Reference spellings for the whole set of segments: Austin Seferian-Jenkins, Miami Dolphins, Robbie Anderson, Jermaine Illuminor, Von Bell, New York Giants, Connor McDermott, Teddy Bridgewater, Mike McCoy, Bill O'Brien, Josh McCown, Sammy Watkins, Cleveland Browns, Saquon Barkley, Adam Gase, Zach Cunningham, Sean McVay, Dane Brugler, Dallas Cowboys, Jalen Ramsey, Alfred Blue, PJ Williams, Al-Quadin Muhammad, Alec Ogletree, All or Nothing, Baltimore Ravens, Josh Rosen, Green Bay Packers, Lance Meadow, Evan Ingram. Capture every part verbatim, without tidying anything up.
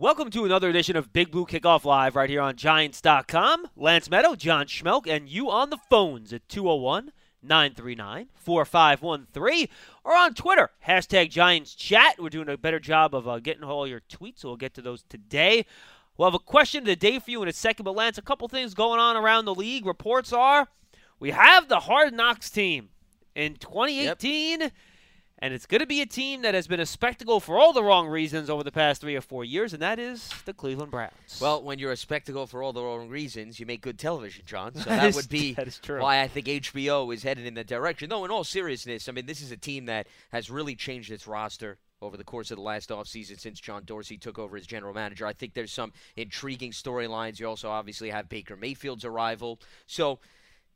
Welcome to another edition of Big Blue Kickoff Live right here on Giants dot com. Lance Meadow, John Schmelke, and you on the phones at two oh one, nine three nine, four five one three or on Twitter, hashtag Giants Chat. We're doing a better job of uh, getting all your tweets, so we'll get to those today. We'll have a question of the day for you in a second, but Lance, a couple things going on around the league. Reports are we have the Hard Knocks team in twenty eighteen. Yep. And it's going to be a team that has been a spectacle for all the wrong reasons over the past three or four years, and that is the Cleveland Browns. Well, when you're a spectacle for all the wrong reasons, you make good television, John. So that, that is, would be that is true. Why I think H B O is headed in that direction. Though, in all seriousness, I mean, this is a team that has really changed its roster over the course of the last offseason since John Dorsey took over as general manager. I think there's some intriguing storylines. You also obviously have Baker Mayfield's arrival. So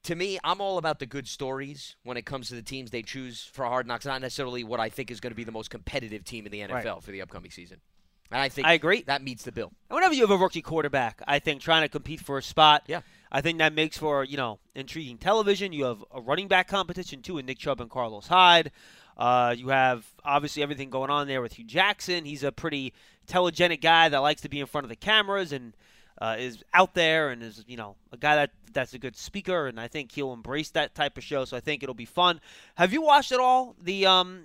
to me, I'm all about the good stories when it comes to the teams they choose for Hard Knocks, not necessarily what I think is going to be the most competitive team in the N F L right. for the upcoming season. And I think I agree. That meets the bill. And whenever you have a rookie quarterback, I think trying to compete for a spot, yeah. I think that makes for, you know, intriguing television. You have a running back competition, too, in Nick Chubb and Carlos Hyde. Uh, you have, obviously, everything going on there with Hugh Jackson. He's a pretty telegenic guy that likes to be in front of the cameras and Uh, is out there and is, you know, a guy that that's a good speaker, and I think he'll embrace that type of show, so I think it'll be fun. Have you watched at all the um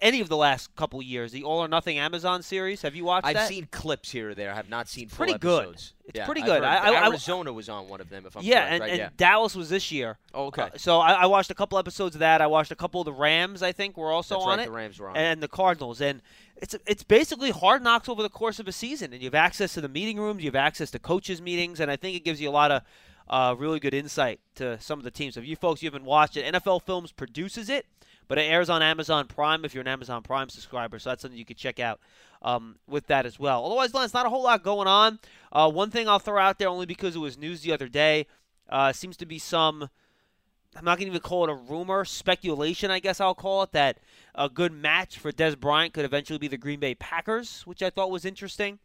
any of the last couple years, the All or Nothing Amazon series? Have you watched I've that? I've seen clips here or there. I have not seen full episodes. It's yeah, pretty good. It's pretty good. Arizona I, was on one of them, if I'm yeah, correct, and, right? and yeah, and Dallas was this year. Oh, okay. Uh, so I, I watched a couple episodes of that. I watched a couple of the Rams, I think, were also that's on right, it. the Rams were on And the Cardinals. And It's it's basically Hard Knocks over the course of a season, and you have access to the meeting rooms, you have access to coaches' meetings, and I think it gives you a lot of uh, really good insight to some of the teams. If you folks you haven't watched it, N F L Films produces it, but it airs on Amazon Prime if you're an Amazon Prime subscriber, so that's something you could check out um, with that as well. Otherwise, Lance, not a whole lot going on. Uh, one thing I'll throw out there, only because it was news the other day, uh, seems to be some, I'm not going to even call it a rumor, speculation, I guess I'll call it, that a good match for Dez Bryant could eventually be the Green Bay Packers, which I thought was interesting,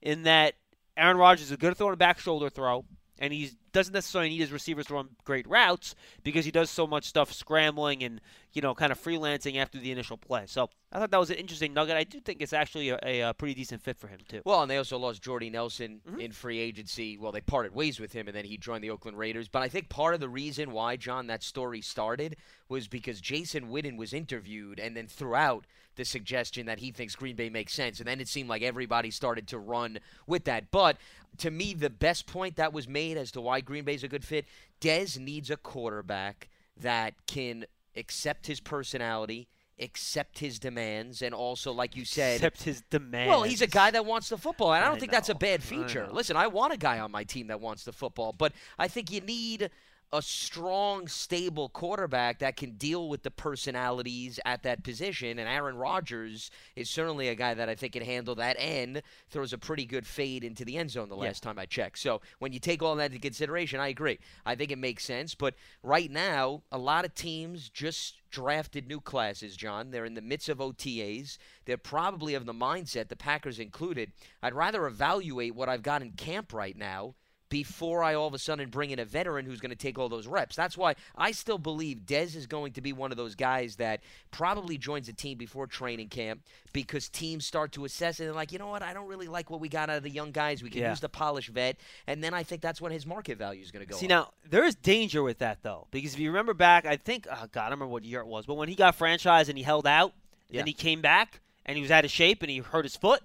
in that Aaron Rodgers is good at throwing a back shoulder throw, and he doesn't necessarily need his receivers to run great routes because he does so much stuff scrambling and, you know, kind of freelancing after the initial play. So I thought that was an interesting nugget. I do think it's actually a, a, a pretty decent fit for him, too. Well, and they also lost Jordy Nelson mm-hmm. in free agency. Well, they parted ways with him, and then he joined the Oakland Raiders. But I think part of the reason why, John, that story started was because Jason Witten was interviewed and then threw out the suggestion that he thinks Green Bay makes sense. And then it seemed like everybody started to run with that. But to me, the best point that was made as to why Green Bay's a good fit, Dez needs a quarterback that can accept his personality, accept his demands, and also, like you said, accept his demands. Well, he's a guy that wants the football, and I don't I think know. that's a bad feature. I Listen, I want a guy on my team that wants the football, but I think you need a strong, stable quarterback that can deal with the personalities at that position, and Aaron Rodgers is certainly a guy that I think can handle that and throws a pretty good fade into the end zone the last yeah. time I checked. So when you take all that into consideration, I agree. I think it makes sense, but right now, a lot of teams just drafted new classes, John. They're in the midst of O T As. They're probably of the mindset, the Packers included, I'd rather evaluate what I've got in camp right now before I all of a sudden bring in a veteran who's going to take all those reps. That's why I still believe Dez is going to be one of those guys that probably joins a team before training camp because teams start to assess it and like, you know what, I don't really like what we got out of the young guys. We can yeah. use the polished vet. And then I think that's when his market value is going to go See, up. Now, there is danger with that, though, because if you remember back, I think, oh, God, I don't remember what year it was, but when he got franchised and he held out, yeah. then he came back and he was out of shape and he hurt his foot.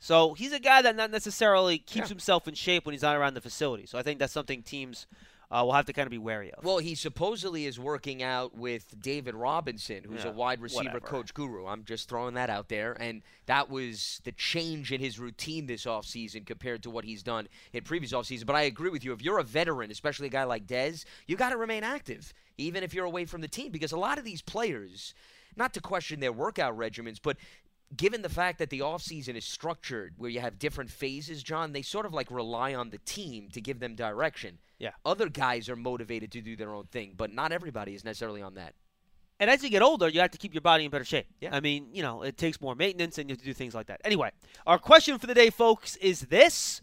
So he's a guy that not necessarily keeps yeah. himself in shape when he's not around the facility. So I think that's something teams uh, will have to kind of be wary of. Well, he supposedly is working out with David Robinson, who's yeah, a wide receiver whatever. coach guru. I'm just throwing that out there. And that was the change in his routine this offseason compared to what he's done in previous offseason. But I agree with you. If you're a veteran, especially a guy like Dez, you got to remain active, even if you're away from the team. Because a lot of these players, not to question their workout regimens, but given the fact that the offseason is structured where you have different phases, John, they sort of like rely on the team to give them direction. Yeah. Other guys are motivated to do their own thing, but not everybody is necessarily on that. And as you get older, you have to keep your body in better shape. Yeah. I mean, you know, it takes more maintenance and you have to do things like that. Anyway, our question for the day, folks, is this.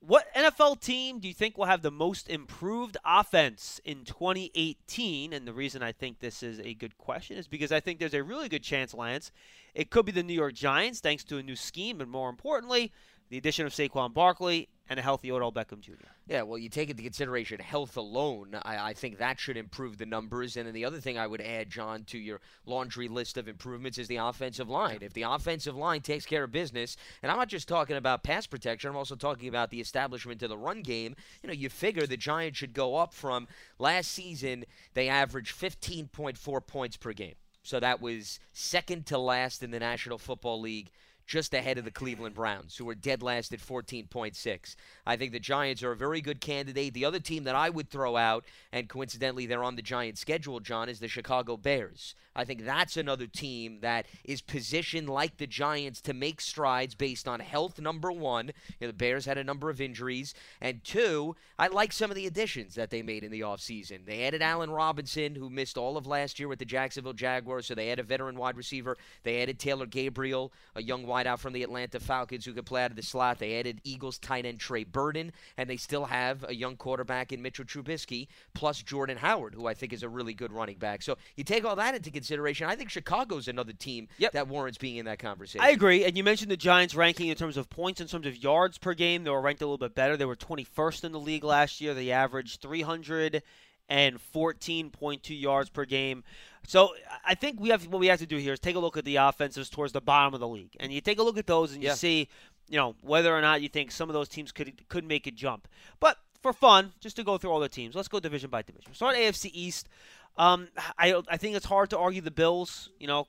What N F L team do you think will have the most improved offense in twenty eighteen? And the reason I think this is a good question is because I think there's a really good chance, Lance, It could be the New York Giants, thanks to a new scheme, and more importantly, the addition of Saquon Barkley and a healthy Odell Beckham Junior Yeah, well, you take into consideration health alone. I, I think that should improve the numbers. And then the other thing I would add, John, to your laundry list of improvements is the offensive line. If the offensive line takes care of business, and I'm not just talking about pass protection, I'm also talking about the establishment of the run game. You know, you figure the Giants should go up from last season, they averaged fifteen point four points per game. So that was second to last in the National Football League, just ahead of the Cleveland Browns, who were dead last at fourteen point six. I think the Giants are a very good candidate. The other team that I would throw out, and coincidentally they're on the Giants' schedule, John, is the Chicago Bears. I think that's another team that is positioned like the Giants to make strides based on health, number one. You know, the Bears had a number of injuries. And two, I like some of the additions that they made in the offseason. They added Allen Robinson, who missed all of last year with the Jacksonville Jaguars, so they had a veteran wide receiver. They added Taylor Gabriel, a young wide out from the Atlanta Falcons who could play out of the slot. They added Eagles tight end Trey Burton, and they still have a young quarterback in Mitchell Trubisky, plus Jordan Howard, who I think is a really good running back. So you take all that into consideration, I think Chicago's another team yep. that warrants being in that conversation. I agree, and you mentioned the Giants ranking in terms of points, in terms of yards per game. They were ranked a little bit better. They were twenty-first in the league last year. They averaged three hundred and fourteen point two yards per game. So I think we have what we have to do here is take a look at the offenses towards the bottom of the league. And you take a look at those and you yeah. see, you know, whether or not you think some of those teams could could make a jump. But for fun, just to go through all the teams, let's go division by division. We'll start A F C East. Um, I, I think it's hard to argue the Bills, you know,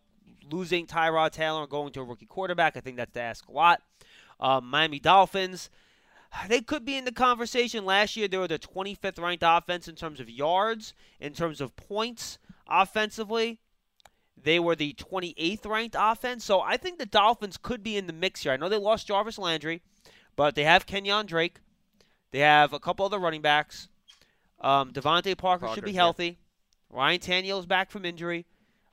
losing Tyrod Taylor and going to a rookie quarterback. I think that's to ask a lot. Um, Miami Dolphins. They could be in the conversation. Last year, they were the twenty-fifth ranked offense in terms of yards, in terms of points offensively. They were the twenty-eighth ranked offense. So I think the Dolphins could be in the mix here. I know they lost Jarvis Landry, but they have Kenyon Drake. They have a couple other running backs. Um, Devontae Parker, Parker should be healthy. Yeah. Ryan Tannehill is back from injury.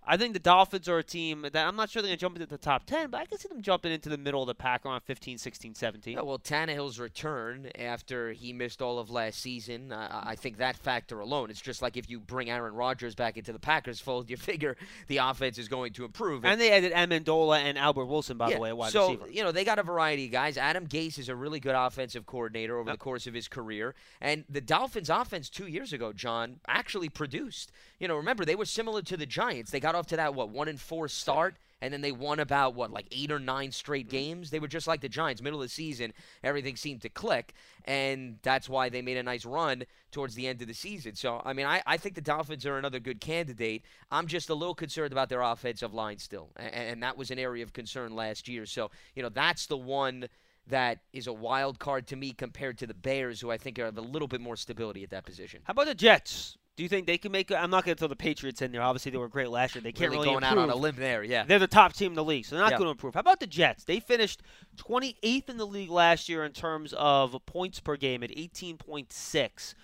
I think the Dolphins are a team that I'm not sure they're going to jump into the top ten, but I can see them jumping into the middle of the pack around fifteen, sixteen, seventeen. Yeah, well, Tannehill's return after he missed all of last season, uh, I think that factor alone. It's just like if you bring Aaron Rodgers back into the Packers fold, you figure the offense is going to improve. And they added Amendola and Albert Wilson, by yeah, the way, a wide so, receiver. So, you know, they got a variety of guys. Adam Gase is a really good offensive coordinator over yep. the course of his career. And the Dolphins' offense two years ago, John, actually produced. You know, remember, they were similar to the Giants. They got off to that, what, one and four start, and then they won about, what, like eight or nine straight games. They were just like the Giants. Middle of the season, everything seemed to click, and that's why they made a nice run towards the end of the season. So, I mean, I, I think the Dolphins are another good candidate. I'm just a little concerned about their offensive line still, and, and that was an area of concern last year. So, you know, that's the one that is a wild card to me compared to the Bears, who I think have a little bit more stability at that position. How about the Jets? Do you think they can make it? I'm not going to throw the Patriots in there. Obviously, they were great last year. They can't really, really going improve. Out on a limb there, yeah. They're the top team in the league, so they're not yeah. going to improve. How about the Jets? They finished twenty-eighth in the league last year in terms of points per game at eighteen point six.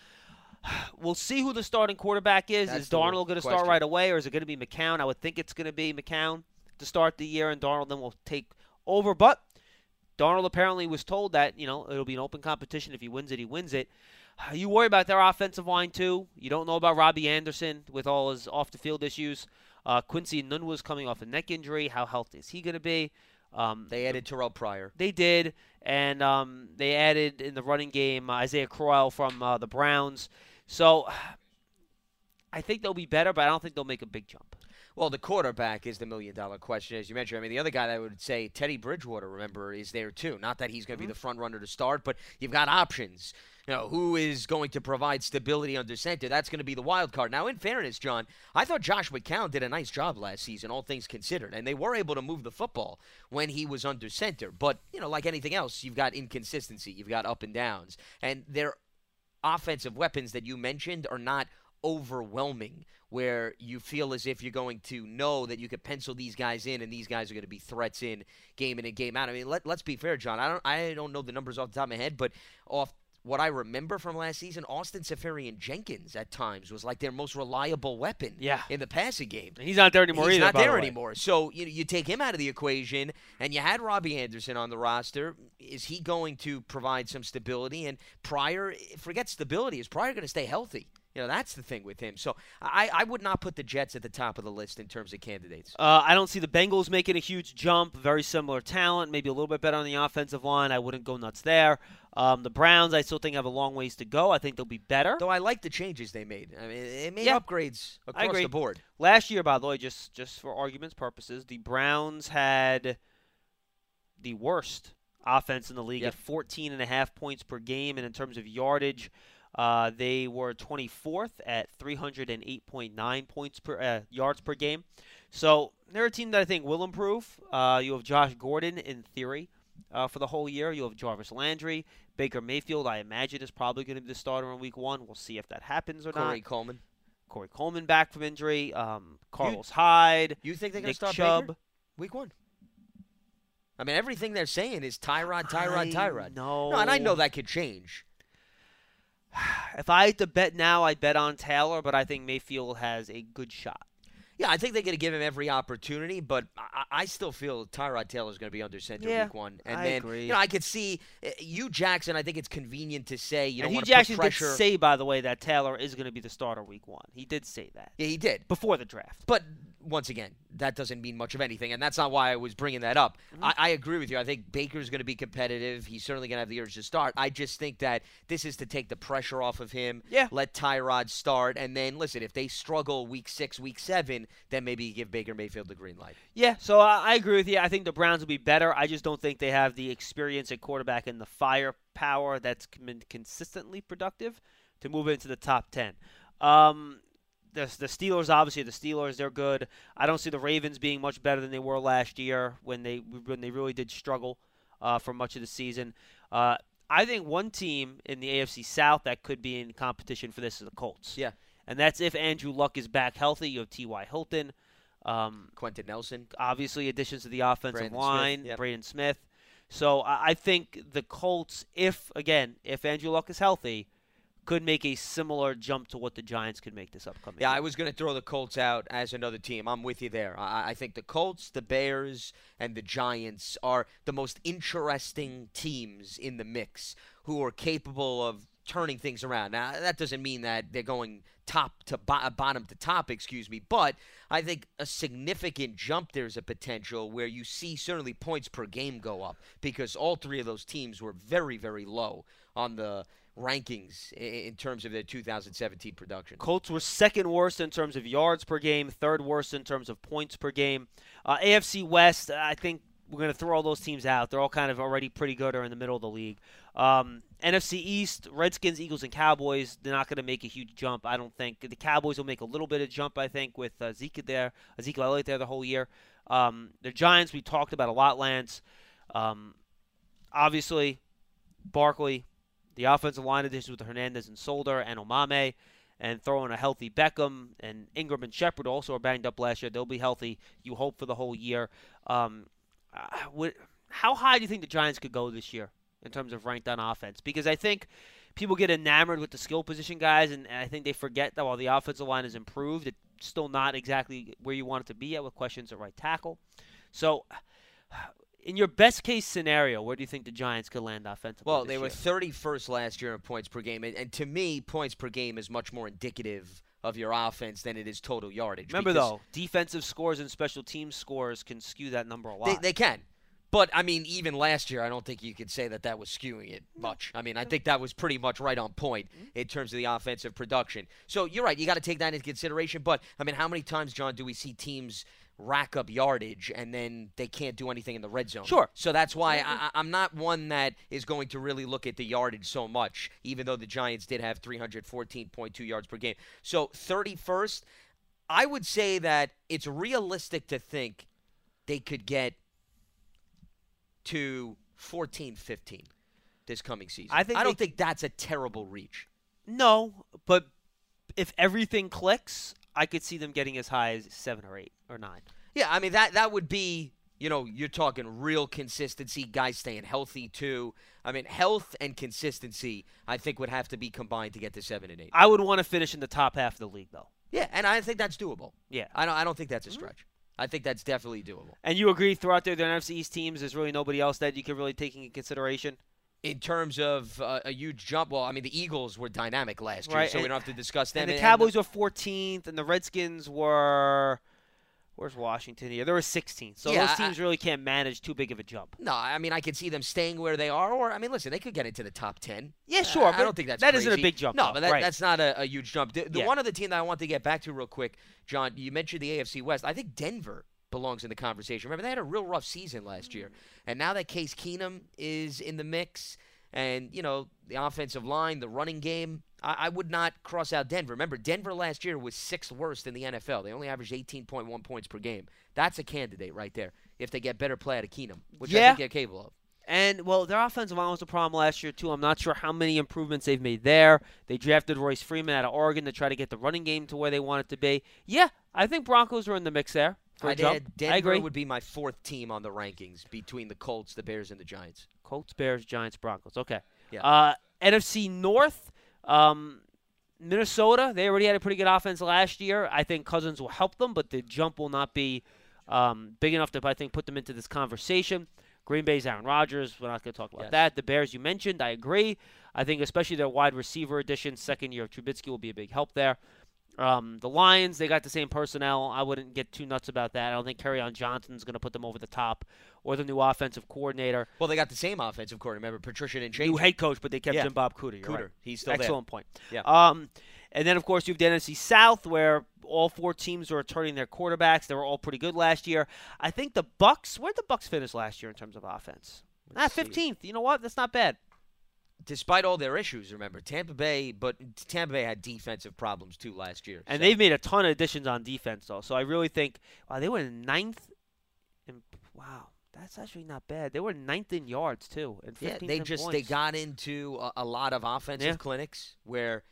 We'll see who the starting quarterback is. That's is Darnold going to start right away, or is it going to be McCown? I would think it's going to be McCown to start the year, and Darnold then will take over. But Darnold apparently was told that, you know, it'll be an open competition. If he wins it, he wins it. You worry about their offensive line, too. You don't know about Robbie Anderson with all his off-the-field issues. Uh, Quincy Enunwa's coming off a neck injury. How healthy is he going to be? Um, they added Terrell Pryor. They did, and um, they added in the running game uh, Isaiah Crowell from uh, the Browns. So I think they'll be better, but I don't think they'll make a big jump. Well, the quarterback is the million-dollar question, as you mentioned. I mean, the other guy that I would say, Teddy Bridgewater, remember, is there, too. Not that he's going to mm-hmm. be the front-runner to start, but you've got options. You know, who is going to provide stability under center? That's going to be the wild card. Now, in fairness, John, I thought Josh McCown did a nice job last season, all things considered, and they were able to move the football when he was under center. But, you know, like anything else, you've got inconsistency. You've got up and downs. And their offensive weapons that you mentioned are not overwhelming, where you feel as if you're going to know that you could pencil these guys in and these guys are going to be threats in game in and game out. I mean, let, let's be fair, John. I don't, I don't know the numbers off the top of my head, but off what I remember from last season, Austin Seferian-Jenkins at times was like their most reliable weapon yeah. in the passing game. And he's not there anymore he's either, He's not there the anymore. So you know, you take him out of the equation, and you had Robbie Anderson on the roster. Is he going to provide some stability? And Pryor, forget stability. Is Pryor going to stay healthy? You know, that's the thing with him. So I, I would not put the Jets at the top of the list in terms of candidates. Uh, I don't see the Bengals making a huge jump. Very similar talent, maybe a little bit better on the offensive line. I wouldn't go nuts there. Um, the Browns, I still think, have a long ways to go. I think they'll be better. Though I like the changes they made. I mean, they made yeah, upgrades across the board. Last year, by the way, just, just for argument's purposes, the Browns had the worst offense in the league yep. at fourteen point five points per game. And in terms of yardage, uh, they were twenty-fourth at three hundred eight point nine points per uh, yards per game. So they're a team that I think will improve. Uh, you have Josh Gordon, in theory, uh, for the whole year. You have Jarvis Landry. Baker Mayfield, I imagine, is probably going to be the starter in week one. We'll see if that happens or Corey not. Corey Coleman. Corey Coleman back from injury. Um, Carlos you, Hyde. You think they're going to start Chubb. Baker week one? I mean, everything they're saying is Tyrod, Tyrod, Tyrod. No. No, and I know that could change. If I had to bet now, I'd bet on Taylor, but I think Mayfield has a good shot. Yeah, I think they're going to give him every opportunity, but I, I still feel Tyrod Taylor is going to be under center yeah, week one. And I then, agree. You know, I could see uh, Hugh Jackson. I think it's convenient to say you don't want to put pressure. Hugh Jackson did say, by the way, that Taylor is going to be the starter week one. He did say that. Yeah, he did before the draft. But once again, that doesn't mean much of anything, and that's not why I was bringing that up. Mm-hmm. I, I agree with you. I think Baker's going to be competitive. He's certainly going to have the urge to start. I just think that this is to take the pressure off of him. Yeah. Let Tyrod start, and then listen. If they struggle week six, week seven. Then maybe you give Baker Mayfield the green light. Yeah, so uh, I agree with you. I think the Browns will be better. I just don't think they have the experience at quarterback and the firepower that's been consistently productive to move into the top ten. Um, the, the Steelers, obviously, the Steelers, they're good. I don't see the Ravens being much better than they were last year when they when they really did struggle uh, for much of the season. Uh, I think one team in the A F C South that could be in competition for this is the Colts. Yeah. And that's if Andrew Luck is back healthy. You have T Y Hilton. Um, Quentin Nelson. Obviously, additions to the offensive Brandon line. Smith, yep. Braden Smith. So I think the Colts, if, again, if Andrew Luck is healthy, could make a similar jump to what the Giants could make this upcoming yeah, year. I was going to throw the Colts out as another team. I'm with you there. I, I think the Colts, the Bears, and the Giants are the most interesting teams in the mix who are capable of turning things around. Now, that doesn't mean that they're going top to bo- bottom to top, excuse me, but I think a significant jump there's a potential where you see certainly points per game go up because all three of those teams were very, very low on the rankings in terms of their two thousand seventeen production. Colts were second worst in terms of yards per game, third worst in terms of points per game. Uh, A F C West, I think we're going to throw all those teams out. They're all kind of already pretty good or in the middle of the league. Um, N F C East, Redskins, Eagles, and Cowboys, they're not going to make a huge jump, I don't think. The Cowboys will make a little bit of jump, I think, with uh, Zeke there, Ezekiel Elliott there the whole year. Um, the Giants we talked about a lot, Lance. Um, obviously, Barkley, the offensive line additions with Hernandez and Solder and Omame, and throwing a healthy Beckham, and Ingram and Shepard also are banged up last year. They'll be healthy, you hope, for the whole year. Um Uh, would, how high do you think the Giants could go this year in terms of ranked on offense? Because I think people get enamored with the skill position guys, and, and I think they forget that while the offensive line has improved, it's still not exactly where you want it to be at with questions at right tackle. So in your best-case scenario, where do you think the Giants could land offensively? Well, they were thirty-first last year in points per game, and, and to me, points per game is much more indicative of your offense than it is total yardage. Remember, though, defensive scores and special team scores can skew that number a lot. They, they can. But, I mean, even last year, I don't think you could say that that was skewing it much. I mean, I think that was pretty much right on point in terms of the offensive production. So, you're right. You got to take that into consideration. But, I mean, how many times, John, do we see teams rack up yardage and then they can't do anything in the red zone? Sure. So that's why I, I'm not one that is going to really look at the yardage so much, even though the Giants did have three hundred fourteen point two yards per game. So, thirty-first, I would say that it's realistic to think they could get to fourteen fifteen this coming season. I, think I don't they, think that's a terrible reach. No, but if everything clicks, I could see them getting as high as seven or eight or nine. Yeah, I mean, that, that would be, you know, you're talking real consistency, guys staying healthy too. I mean, health and consistency, I think, would have to be combined to get to seven and eight. I would want to finish in the top half of the league, though. Yeah, and I think that's doable. Yeah. I don't, I don't think that's a stretch. Mm-hmm. I think that's definitely doable. And you agree throughout there, the N F C East teams, there's really nobody else that you can really take into consideration in terms of uh, a huge jump. Well, I mean, the Eagles were dynamic last year, right, so and, we don't have to discuss them. And the Cowboys and the, were fourteenth, and the Redskins were – where's Washington here? They were sixteenth. So yeah, those teams I, really can't manage too big of a jump. No, I mean, I could see them staying where they are. Or, I mean, listen, they could get into the top ten. Yeah, sure. Uh, but I don't think that's That crazy. Isn't a big jump. No, though. but that, right. that's not a, a huge jump. The, the yeah. one other team that I want to get back to real quick, John, you mentioned the A F C West. I think Denver – belongs in the conversation. Remember, they had a real rough season last year. And now that Case Keenum is in the mix and, you know, the offensive line, the running game, I, I would not cross out Denver. Remember, Denver last year was sixth worst in the N F L. They only averaged eighteen point one points per game. That's a candidate right there if they get better play out of Keenum, which yeah. I think they're capable of. And, well, their offensive line was a problem last year, too. I'm not sure how many improvements they've made there. They drafted Royce Freeman out of Oregon to try to get the running game to where they want it to be. Yeah, I think Broncos are in the mix there. I did. Denver I agree. would be my fourth team on the rankings between the Colts, the Bears, and the Giants. Colts, Bears, Giants, Broncos. Okay. Yeah. Uh, N F C North, um, Minnesota, they already had a pretty good offense last year. I think Cousins will help them, but the jump will not be um, big enough to, I think, put them into this conversation. Green Bay's Aaron Rodgers, we're not going to talk about yes. that. The Bears you mentioned, I agree. I think especially their wide receiver addition, second year of Trubisky will be a big help there. Um, the Lions, they got the same personnel. I wouldn't get too nuts about that. I don't think Kerryon Johnson's going to put them over the top or the new offensive coordinator. Well, they got the same offensive coordinator. Remember, Patricia didn't change. New head coach, but they kept yeah. Jim Bob Cooter. Cooter, right. He's still Excellent there. point. Yeah. Um, and then, of course, you have the N F C South where all four teams are returning their quarterbacks. They were all pretty good last year. I think the Bucs. Where'd the Bucs finish last year in terms of offense? Let's ah, fifteenth. See. You know what? That's not bad. Despite all their issues, remember, Tampa Bay, but Tampa Bay had defensive problems, too, last year. And so. They've made a ton of additions on defense, though. So I really think, wow, they were ninth. In, wow, that's actually not bad. They were ninth in yards, too. And yeah, they just points. they got into a, a lot of offensive yeah. clinics where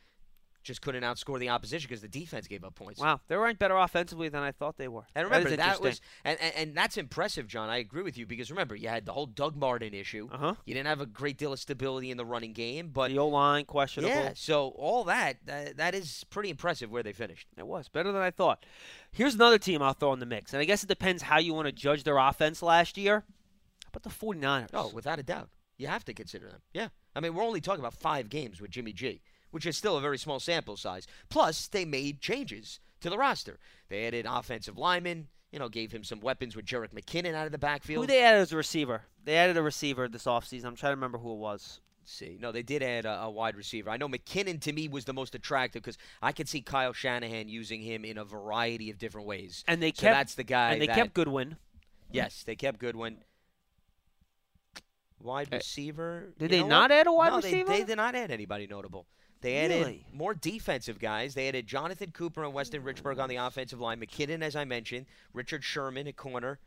just couldn't outscore the opposition because the defense gave up points. Wow, they weren't better offensively than I thought they were. And remember, that, that was and, and, and that's impressive, John. I agree with you because, remember, you had the whole Doug Martin issue. Uh-huh. You didn't have a great deal of stability in the running game. But the O-line, questionable. Yeah, so all that, uh, that is pretty impressive where they finished. It was, better than I thought. Here's another team I'll throw in the mix, and I guess it depends how you want to judge their offense last year. How about the forty-niners? Oh, without a doubt. You have to consider them. Yeah. I mean, we're only talking about five games with Jimmy G, which is still a very small sample size. Plus, they made changes to the roster. They added offensive linemen, you know, gave him some weapons with Jerick McKinnon out of the backfield. Who they added as a receiver? They added a receiver this offseason. I'm trying to remember who it was. Let's see. No, they did add a, a wide receiver. I know McKinnon, to me, was the most attractive because I could see Kyle Shanahan using him in a variety of different ways. And they kept, so that's the guy And they that, kept Goodwin. Yes, they kept Goodwin. Wide receiver. Did you they not what? add a wide no, receiver? They, they did not add anybody notable. They added really? more defensive guys. They added Jonathan Cooper and Weston Richburg on the offensive line. McKinnon, as I mentioned. Richard Sherman at corner.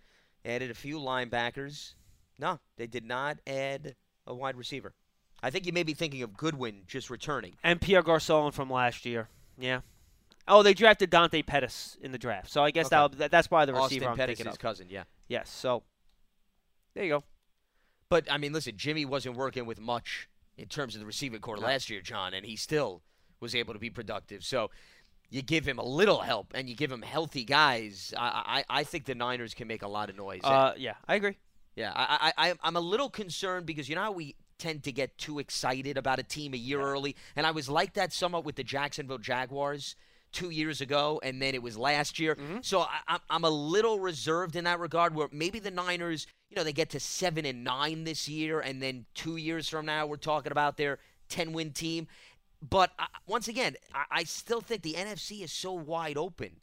Added a few linebackers. No, they did not add a wide receiver. I think you may be thinking of Goodwin just returning. And Pierre Garçon from last year. Yeah. Oh, they drafted Dante Pettis in the draft. So I guess okay. that, that's probably the Austin receiver I'm Pettis thinking of. Austin Pettis' cousin, yeah. Yes, so there you go. But, I mean, listen, Jimmy wasn't working with much in terms of the receiving corps last year, John, and he still was able to be productive. So you give him a little help and you give him healthy guys. I I, I think the Niners can make a lot of noise. Uh, yeah, I agree. Yeah, I, I, I'm a little concerned because, you know how we tend to get too excited about a team a year yeah. early? And I was like that somewhat with the Jacksonville Jaguars two years ago, and then it was last year. Mm-hmm. So I, I'm a little reserved in that regard where maybe the Niners, you know, they get to seven and nine this year, and then two years from now we're talking about their ten-win team. But I, once again, I, I still think the N F C is so wide open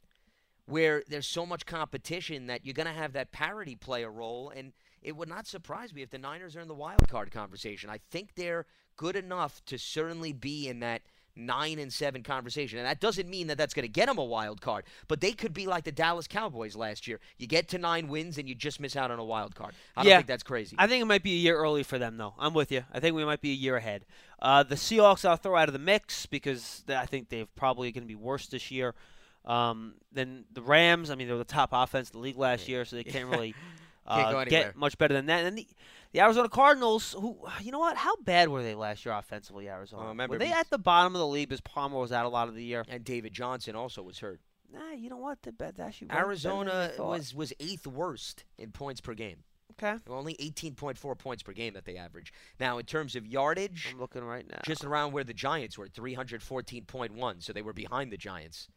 where there's so much competition that you're going to have that parity play a role, and it would not surprise me if the Niners are in the wild card conversation. I think they're good enough to certainly be in that nine and seven conversation. And that doesn't mean that that's going to get them a wild card, but they could be like the Dallas Cowboys last year. You get to nine wins and you just miss out on a wild card. I yeah. don't think that's crazy. I think it might be a year early for them, though. I'm with you. I think we might be a year ahead. Uh, the Seahawks I'll throw out of the mix because I think they're probably going to be worse this year um, than the Rams. I mean, they were the top offense in the league last yeah. year, so they can't really uh, can't get much better than that. And the, The Arizona Cardinals, who, you know what, how bad were they last year offensively, Arizona? Oh, remember, were they at the bottom of the league because Palmer was out a lot of the year? And David Johnson also was hurt. Nah, you know what, the, that Arizona was, was eighth worst in points per game. Okay. Only eighteen point four points per game that they average. Now, in terms of yardage, I'm looking right now. Just around where the Giants were, three hundred fourteen point one, so they were behind the Giants.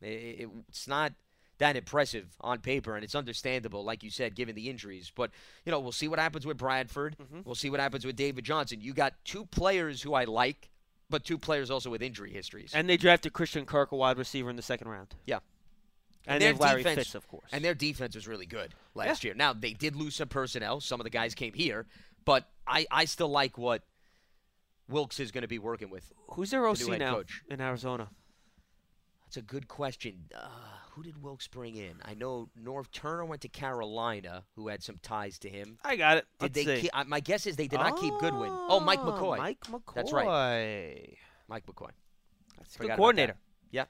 It, it, it's not that impressive on paper, and it's understandable, like you said, given the injuries. But, you know, we'll see what happens with Bradford. Mm-hmm. We'll see what happens with David Johnson. You got two players who I like, but two players also with injury histories. And they drafted Christian Kirk, a wide receiver, in the second round. Yeah. And, and their Larry defense, Fitz, of course. And their defense was really good last yeah. year. Now, they did lose some personnel. Some of the guys came here. But I, I still like what Wilkes is going to be working with. Who's their O C now coach in Arizona? That's a good question. Uh, who did Wilkes bring in? I know Norv Turner went to Carolina, who had some ties to him. I got it. Did Let's they keep, uh, my guess is they did oh, not keep Goodwin. Oh, Mike McCoy. Mike McCoy. That's right. Mike McCoy. That's a good coordinator. That. Yeah.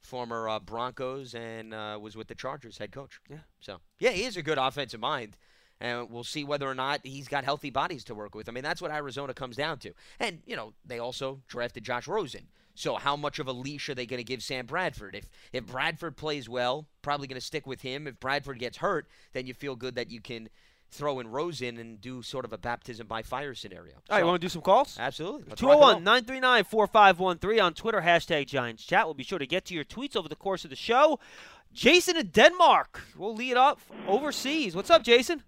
Former uh, Broncos and uh, was with the Chargers head coach. Yeah. So, yeah, he is a good offensive mind. And we'll see whether or not he's got healthy bodies to work with. I mean, that's what Arizona comes down to. And, you know, they also drafted Josh Rosen. So how much of a leash are they going to give Sam Bradford? If if Bradford plays well, probably going to stick with him. If Bradford gets hurt, then you feel good that you can throw in Rosen and do sort of a baptism by fire scenario. All so, right, you want to do some calls? Absolutely. two oh one, nine three nine, four five one three on Twitter, hashtag Giants Chat. We'll be sure to get to your tweets over the course of the show. Jason in Denmark will lead up overseas. What's up, Jason?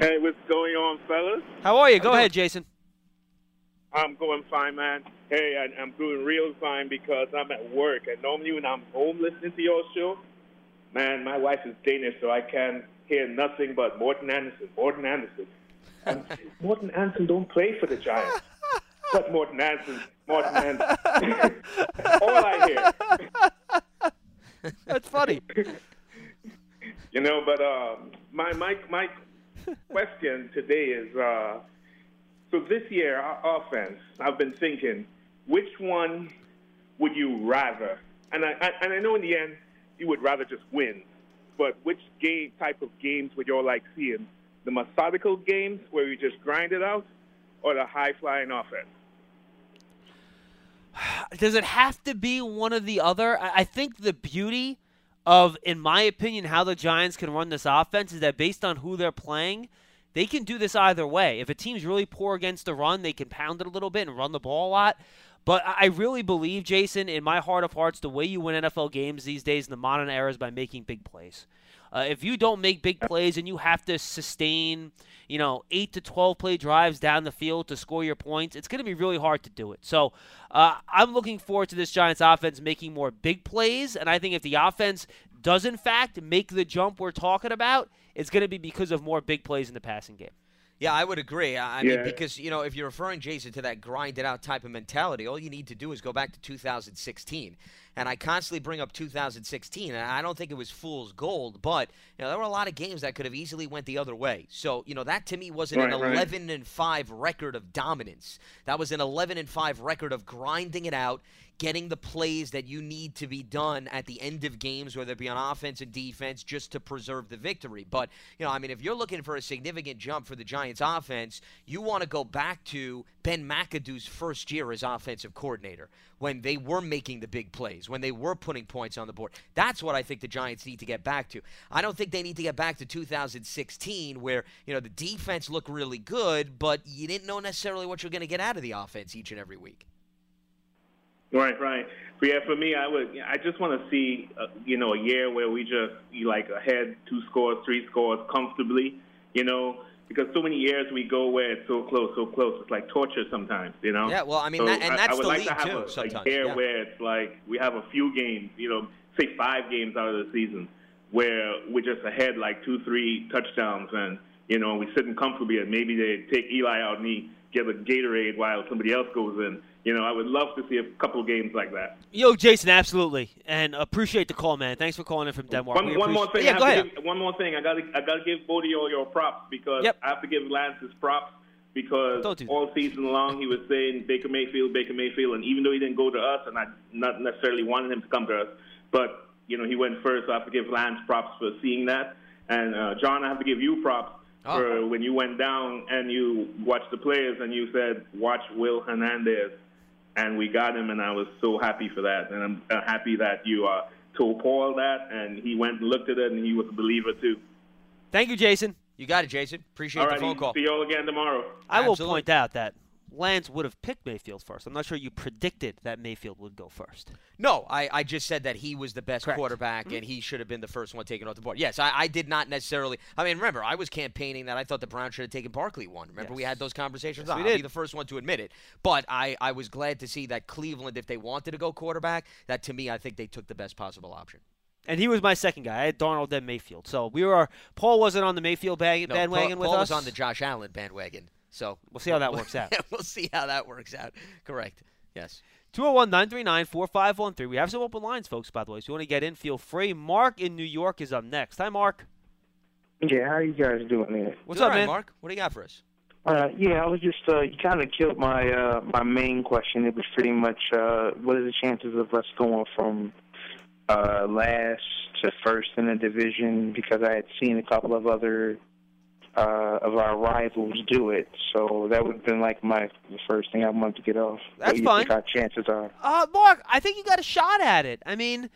Hey, what's going on, fellas? How are you? How Go you ahead, doing? Jason. I'm going fine, man. Hey, I, I'm doing real fine because I'm at work. And normally when I'm home listening to your show, man, my wife is Danish, so I can hear nothing but Morten Andersen, Morten Andersen. And Morten Andersen don't play for the Giants. But Morten Andersen, Morten Andersen. All I hear. That's funny. You know, but um, my, my, my question today is... Uh, So this year, our offense, I've been thinking, which one would you rather? And I, I and I know in the end, you would rather just win. But which game type of games would you all like seeing? The methodical games where you just grind it out, or the high-flying offense? Does it have to be one or the other? I think the beauty of, in my opinion, how the Giants can run this offense is that based on who they're playing, they can do this either way. If a team's really poor against the run, they can pound it a little bit and run the ball a lot. But I really believe, Jason, in my heart of hearts, the way you win N F L games these days in the modern era is by making big plays. Uh, if you don't make big plays and you have to sustain, you know, eight to twelve play drives down the field to score your points, it's going to be really hard to do it. So uh, I'm looking forward to this Giants offense making more big plays, and I think if the offense does, in fact, make the jump we're talking about, it's going to be because of more big plays in the passing game. Yeah, I would agree. I yeah. mean, because, you know, if you're referring, Jason, to that grind-it-out type of mentality, all you need to do is go back to two thousand sixteen. And I constantly bring up two thousand sixteen, and I don't think it was fool's gold, but you know, there were a lot of games that could have easily went the other way. So, you know, that to me wasn't right, an eleven and five right. record of dominance. That was an eleven and five record of grinding it out, getting the plays that you need to be done at the end of games, whether it be on offense and defense, just to preserve the victory. But, you know, I mean, if you're looking for a significant jump for the Giants offense, you want to go back to Ben McAdoo's first year as offensive coordinator when they were making the big plays, when they were putting points on the board. That's what I think the Giants need to get back to. I don't think they need to get back to two thousand sixteen where, you know, the defense looked really good, but you didn't know necessarily what you're going to get out of the offense each and every week. Right, right. But yeah, for me, I would. I just want to see, uh, you know, a year where we just you like ahead two scores, three scores comfortably, you know, because so many years we go where it's so close, so close. It's like torture sometimes, you know. Yeah, well, I mean, so that, and that's I, I would the like league to have too. A, sometimes, a year yeah. where it's like we have a few games, you know, say five games out of the season where we're just ahead like two, three touchdowns, and you know we're sitting comfortably, and maybe they take Eli out and he give a Gatorade while somebody else goes in. You know, I would love to see a couple games like that. Yo, Jason, absolutely, and appreciate the call, man. Thanks for calling in from Denmark. One, one more thing. Yeah, go ahead. Give, one more thing. I gotta, I gotta give Bodie all your props because yep. I have to give Lance his props because do all season long he was saying Baker Mayfield, Baker Mayfield, and even though he didn't go to us, and I not necessarily wanted him to come to us, but you know he went first. So I have to give Lance props for seeing that, and uh, John, I have to give you props. Oh. For when you went down and you watched the players and you said, watch Will Hernandez, and we got him, and I was so happy for that. And I'm uh, happy that you uh, told Paul that, and he went and looked at it, and he was a believer too. Thank you, Jason. You got it, Jason. Appreciate Alrighty. the phone call. See you all again tomorrow. I Absolutely. will point out that Lance would have picked Mayfield first. I'm not sure you predicted that Mayfield would go first. No, I, I just said that he was the best Correct. quarterback, mm-hmm. and he should have been the first one taken off the board. Yes, I, I did not necessarily – I mean, remember, I was campaigning that I thought the Browns should have taken Barkley one. Remember, yes. we had those conversations? Yes, I'll did. be the first one to admit it. But I, I was glad to see that Cleveland, if they wanted to go quarterback, that to me I think they took the best possible option. And he was my second guy. I had Darnold, then Mayfield. So we were – Paul wasn't on the Mayfield bag, no, bandwagon Paul, with Paul us. Paul was on the Josh Allen bandwagon. So we'll see how that works out. We'll see how that works out. Correct. Yes. two oh one, nine three nine, four five one three. We have some open lines, folks, by the way. If you want to get in, feel free. Mark in New York is up next. Hi, Mark. Yeah, how are you guys doing, man? What's doing up, right, man? Mark, what do you got for us? Uh, yeah, I was just, uh, you kind of killed my uh, my main question. It was pretty much, uh, what are the chances of us going from uh, last to first in the division? Because I had seen a couple of other Uh, of our rivals do it. So that would have been like my the first thing I wanted to get off. That's what you fine. Think our chances are? Uh, Mark, I think you got a shot at it. I mean,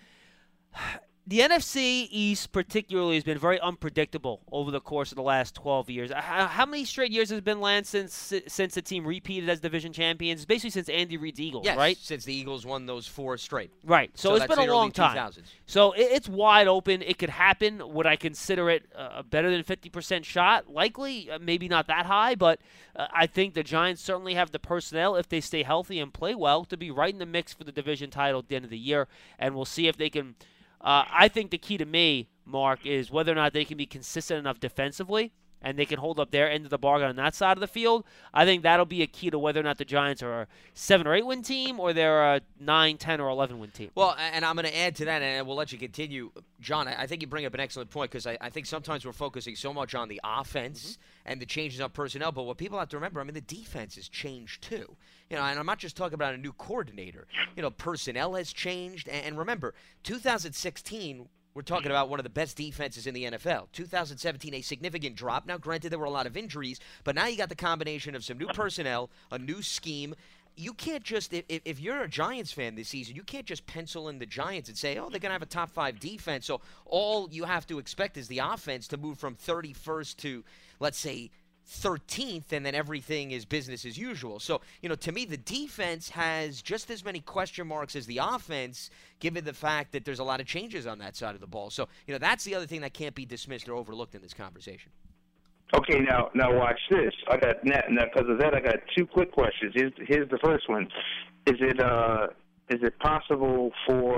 the N F C East particularly has been very unpredictable over the course of the last twelve years. How, how many straight years has it been, Lance, since since the team repeated as division champions? It's basically since Andy Reid's Eagles, yes, right? Since the Eagles won those four straight. Right. So, so it's been a long time. two thousands. So it, it's wide open. It could happen. Would I consider it a better than fifty percent shot? Likely. Maybe not that high, but uh, I think the Giants certainly have the personnel, if they stay healthy and play well, to be right in the mix for the division title at the end of the year, and we'll see if they can – Uh, I think the key to me, Mark, is whether or not they can be consistent enough defensively and they can hold up their end of the bargain on that side of the field. I think that'll be a key to whether or not the Giants are a seven or eight win team or they're a nine, ten, or eleven win team. Well, and I'm going to add to that, and we'll let you continue. John, I think you bring up an excellent point because I, I think sometimes we're focusing so much on the offense mm-hmm. and the changes on personnel, but what people have to remember, I mean, the defense has changed too. You know, and I'm not just talking about a new coordinator. You know, personnel has changed. And, and remember, two thousand sixteen – we're talking about one of the best defenses in the N F L. two thousand seventeen, a significant drop. Now, granted, there were a lot of injuries, but now you got the combination of some new personnel, a new scheme. You can't just – if you're a Giants fan this season, you can't just pencil in the Giants and say, oh, they're going to have a top-five defense. So all you have to expect is the offense to move from thirty-first to, let's say, thirteenth, and then everything is business as usual. So, you know, to me, the defense has just as many question marks as the offense, given the fact that there's a lot of changes on that side of the ball. So, you know, that's the other thing that can't be dismissed or overlooked in this conversation. Okay, now now watch this. I got now because of that, I got two quick questions. Here's, here's the first one: Is it uh is it possible for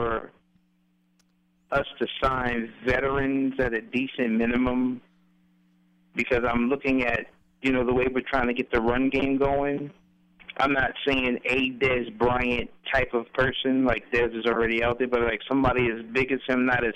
us to sign veterans at a decent minimum? Because I'm looking at, you know, the way we're trying to get the run game going. I'm not saying a Dez Bryant type of person, like Dez is already out there, but like somebody as big as him, not as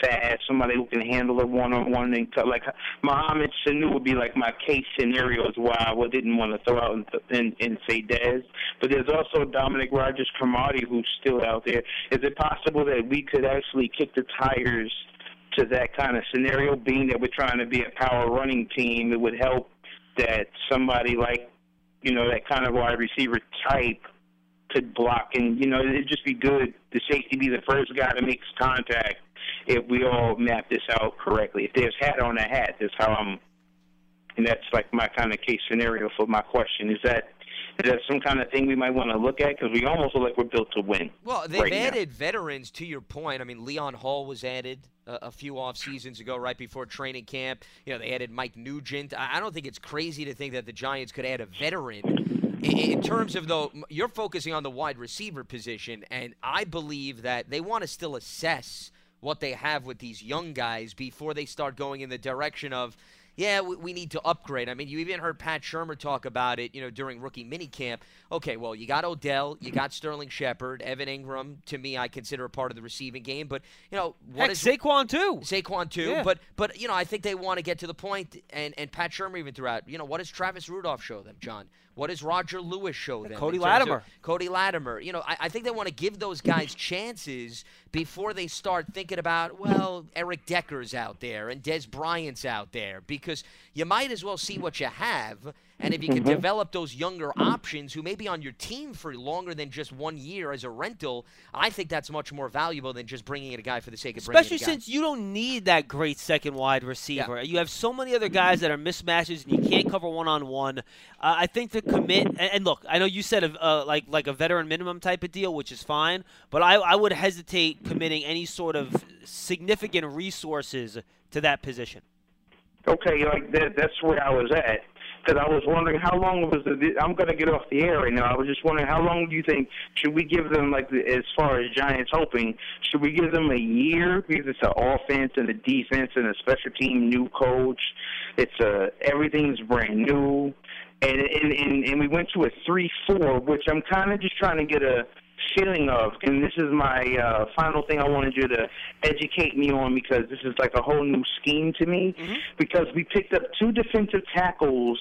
fast, somebody who can handle it one-on-one. And cut. Like Mohamed Sanu would be like my case scenarios why I didn't want to throw out and, and, and say Dez. But there's also Dominic Rodgers-Cromartie who's still out there. Is it possible that we could actually kick the tires to that kind of scenario, being that we're trying to be a power running team? It would help that somebody like, you know, that kind of wide receiver type could block, and, you know, it'd just be good the safety be the first guy to make contact if we all map this out correctly. If there's hat on a hat, that's how I'm, and that's like my kind of case scenario for my question. Is that Is that some kind of thing we might want to look at? Because we almost look like we're built to win. Well, they've right added now. veterans, to your point. I mean, Leon Hall was added uh, a few off seasons ago right before training camp. You know, they added Mike Nugent. I, I don't think it's crazy to think that the Giants could add a veteran. In, in terms of, though, you're focusing on the wide receiver position, and I believe that they want to still assess what they have with these young guys before they start going in the direction of, yeah, we need to upgrade. I mean, you even heard Pat Shurmur talk about it, you know, during rookie minicamp. Okay, well, you got Odell, you got Sterling Shepard, Evan Ingram, to me, I consider a part of the receiving game. But, you know, what Heck, is Saquon too. Saquon too. Yeah. But, but you know, I think they want to get to the point, and, and Pat Shurmur even threw out, you know, what does Travis Rudolph show them, John? What does Roger Lewis show them? And Cody Latimer. Cody Latimer. You know, I, I think they want to give those guys chances before they start thinking about, well, Eric Decker's out there and Dez Bryant's out there. Because because you might as well see what you have. And if you can mm-hmm. develop those younger options who may be on your team for longer than just one year as a rental, I think that's much more valuable than just bringing in a guy for the sake of bringing in a guy. Especially since you don't need that great second wide receiver. Yeah. You have so many other guys that are mismatches and you can't cover one-on-one. Uh, I think to commit – and look, I know you said a, uh, like like a veteran minimum type of deal, which is fine, but I, I would hesitate committing any sort of significant resources to that position. Okay, like that, that's where I was at. Because I was wondering how long was the – I'm going to get off the air right now. I was just wondering how long do you think should we give them, like, as far as Giants hoping, should we give them a year because it's an offense and a defense and a special team, new coach. It's a, everything's brand new. And, and, and, and we went to a three four, which I'm kind of just trying to get a – feeling of, and this is my uh, final thing I wanted you to educate me on because this is like a whole new scheme to me, mm-hmm. because we picked up two defensive tackles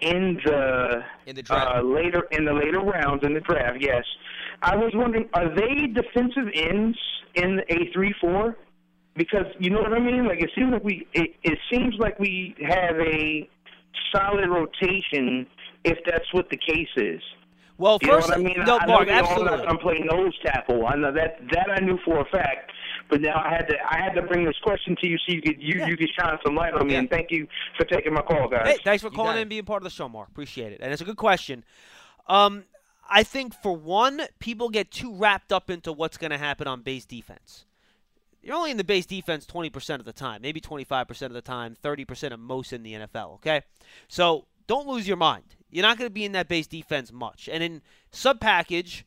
in the, in the draft. Uh, later in the later rounds in the draft, yes. I was wondering, are they defensive ends in a three four? Because, you know what I mean? Like, it seems like we, it, it seems like we have a solid rotation if that's what the case is. Well, you first, know what I mean? No, I, Mark, I absolutely. I'm playing nose tackle. I know that that I knew for a fact, but now I had to I had to bring this question to you so you could you, yeah. you could shine some light on me. Yeah. And thank you for taking my call, guys. Hey, thanks for you calling in and being part of the show, Mark. Appreciate it. And it's a good question. Um, I think for one, people get too wrapped up into what's going to happen on base defense. You're only in the base defense twenty percent of the time, maybe twenty-five percent of the time, thirty percent of most in the N F L. Okay, so don't lose your mind. You're not going to be in that base defense much. And in sub-package,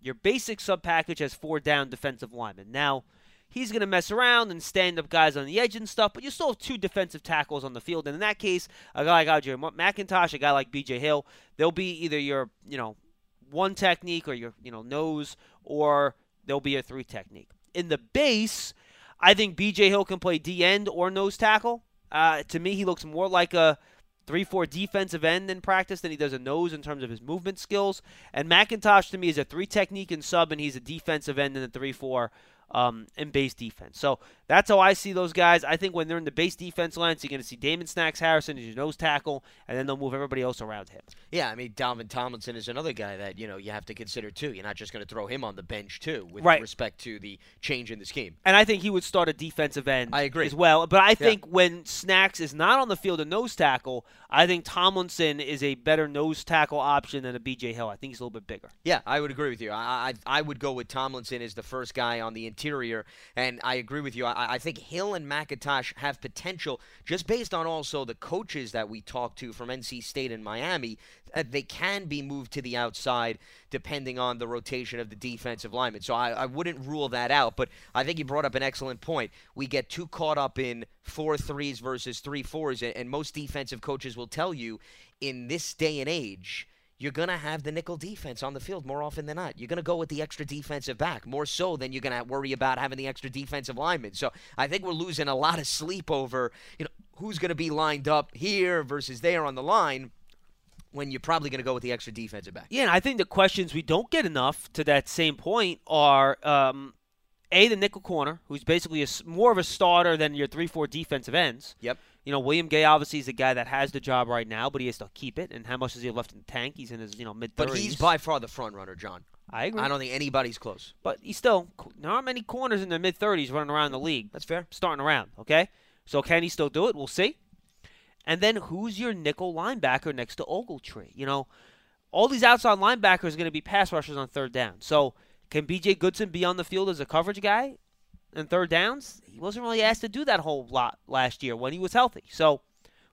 your basic sub-package has four down defensive linemen. Now, he's going to mess around and stand up guys on the edge and stuff, but you still have two defensive tackles on the field. And in that case, a guy like Audrey McIntosh, a guy like B J Hill, they'll be either your, you know, one technique or your, you know, nose, or they'll be a three technique. In the base, I think B J Hill can play D-end or nose tackle. Uh, to me, he looks more like a three four defensive end in practice than he does a nose in terms of his movement skills. And McIntosh, to me, is a three technique in sub, and he's a defensive end in the three four um, in base defense. So that's how I see those guys. I think when they're in the base defense line, so you're going to see Damon Snacks Harrison as your nose tackle, and then they'll move everybody else around him. Yeah, I mean, Dalvin Tomlinson is another guy that, you know, you have to consider, too. You're not just going to throw him on the bench, too, with right. respect to the change in the scheme. And I think he would start a defensive end I agree. as well. But I think yeah. when Snacks is not on the field a nose tackle, I think Tomlinson is a better nose tackle option than a B J Hill. I think he's a little bit bigger. Yeah, I would agree with you. I I, I would go with Tomlinson as the first guy on the interior, and I agree with you. I, I think Hill and McIntosh have potential just based on also the coaches that we talked to from N C State and Miami. Uh, they can be moved to the outside depending on the rotation of the defensive lineman. So I, I wouldn't rule that out, but I think you brought up an excellent point. We get too caught up in four threes versus three fours, and, and most defensive coaches will tell you in this day and age, you're going to have the nickel defense on the field more often than not. You're going to go with the extra defensive back, more so than you're going to worry about having the extra defensive lineman. So I think we're losing a lot of sleep over, you know, who's going to be lined up here versus there on the line, when you're probably going to go with the extra defensive back. Yeah, and I think the questions we don't get enough to that same point are, um, A, the nickel corner, who's basically a, more of a starter than your three four defensive ends. Yep. You know, William Gay obviously is the guy that has the job right now, but he has to keep it. And how much does he have left in the tank? He's in his, you know, mid-thirties. But he's by far the front runner, John. I agree. I don't think anybody's close. But he's still – there aren't many corners in their mid-thirties running around the league. That's fair. Starting around, okay? So can he still do it? We'll see. And then who's your nickel linebacker next to Ogletree? You know, all these outside linebackers are going to be pass rushers on third down. So can B J Goodson be on the field as a coverage guy in third downs? He wasn't really asked to do that whole lot last year when he was healthy. So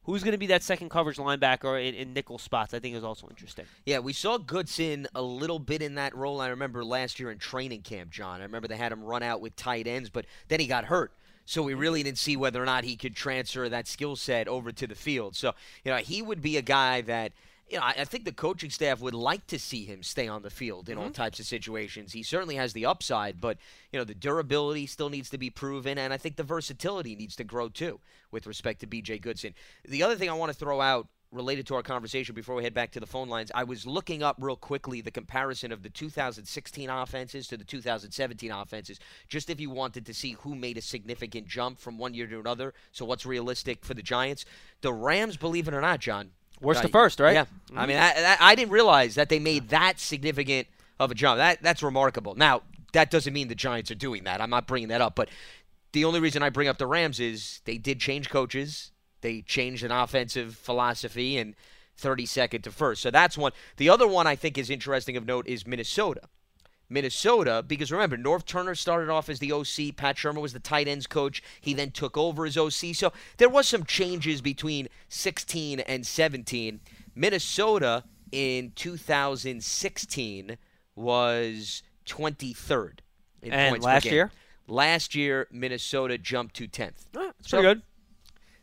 who's going to be that second coverage linebacker in, in nickel spots, I think is also interesting. Yeah, we saw Goodson a little bit in that role. I remember last year in training camp, John. I remember they had him run out with tight ends, but then he got hurt. So we really didn't see whether or not he could transfer that skill set over to the field. So, you know, he would be a guy that, you know, I, I think the coaching staff would like to see him stay on the field in mm-hmm. all types of situations. He certainly has the upside, but, you know, the durability still needs to be proven, and I think the versatility needs to grow too with respect to B J Goodson. The other thing I want to throw out related to our conversation before we head back to the phone lines, I was looking up real quickly the comparison of the two thousand sixteen offenses to the two thousand seventeen offenses, just if you wanted to see who made a significant jump from one year to another. So what's realistic for the Giants? The Rams, believe it or not, John. Worst uh, to first, right? Yeah. Mm-hmm. I mean, I, I didn't realize that they made that significant of a jump. That That's remarkable. Now, that doesn't mean the Giants are doing that. I'm not bringing that up. But the only reason I bring up the Rams is they did change coaches. They changed an offensive philosophy and thirty-second to first. So that's one. The other one I think is interesting of note is Minnesota. Minnesota, because remember, North Turner started off as the O C. Pat Shermer was the tight ends coach. He then took over as O C. So there was some changes between sixteen and seventeen. Minnesota in two thousand sixteen was twenty-third in and points last per game. year? Last year, Minnesota jumped to tenth. Ah, that's so pretty good.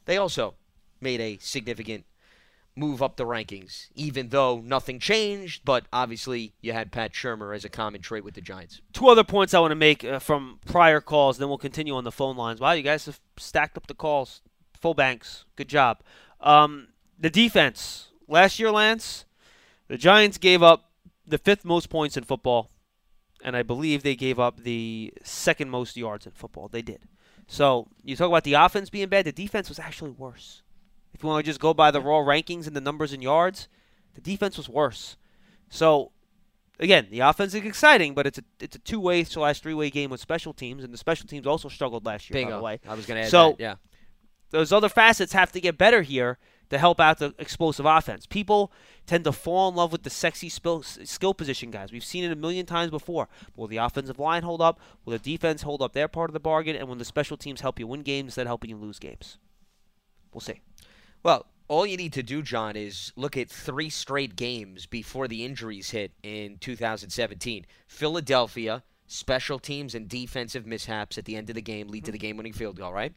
They also made a significant move up the rankings, even though nothing changed, but obviously you had Pat Shermer as a common trait with the Giants. Two other points I want to make uh, from prior calls, then we'll continue on the phone lines. Wow, you guys have stacked up the calls. Full banks. Good job. Um, the defense. Last year, Lance, the Giants gave up the fifth most points in football, and I believe they gave up the second most yards in football. They did. So you talk about the offense being bad, the defense was actually worse. If you want to just go by the raw rankings and the numbers and yards, the defense was worse. So, again, the offense is exciting, but it's a it's a two-way slash three-way game with special teams, and the special teams also struggled last year, Bingo. by the way. I was going to add so, that, yeah. Those other facets have to get better here to help out the explosive offense. People tend to fall in love with the sexy skill position guys. We've seen it a million times before. Will the offensive line hold up? Will the defense hold up their part of the bargain? And will the special teams help you win games instead of helping you lose games? We'll see. Well, all you need to do, John, is look at three straight games before the injuries hit in two thousand seventeen. Philadelphia, special teams and defensive mishaps at the end of the game lead to the game-winning field goal, right?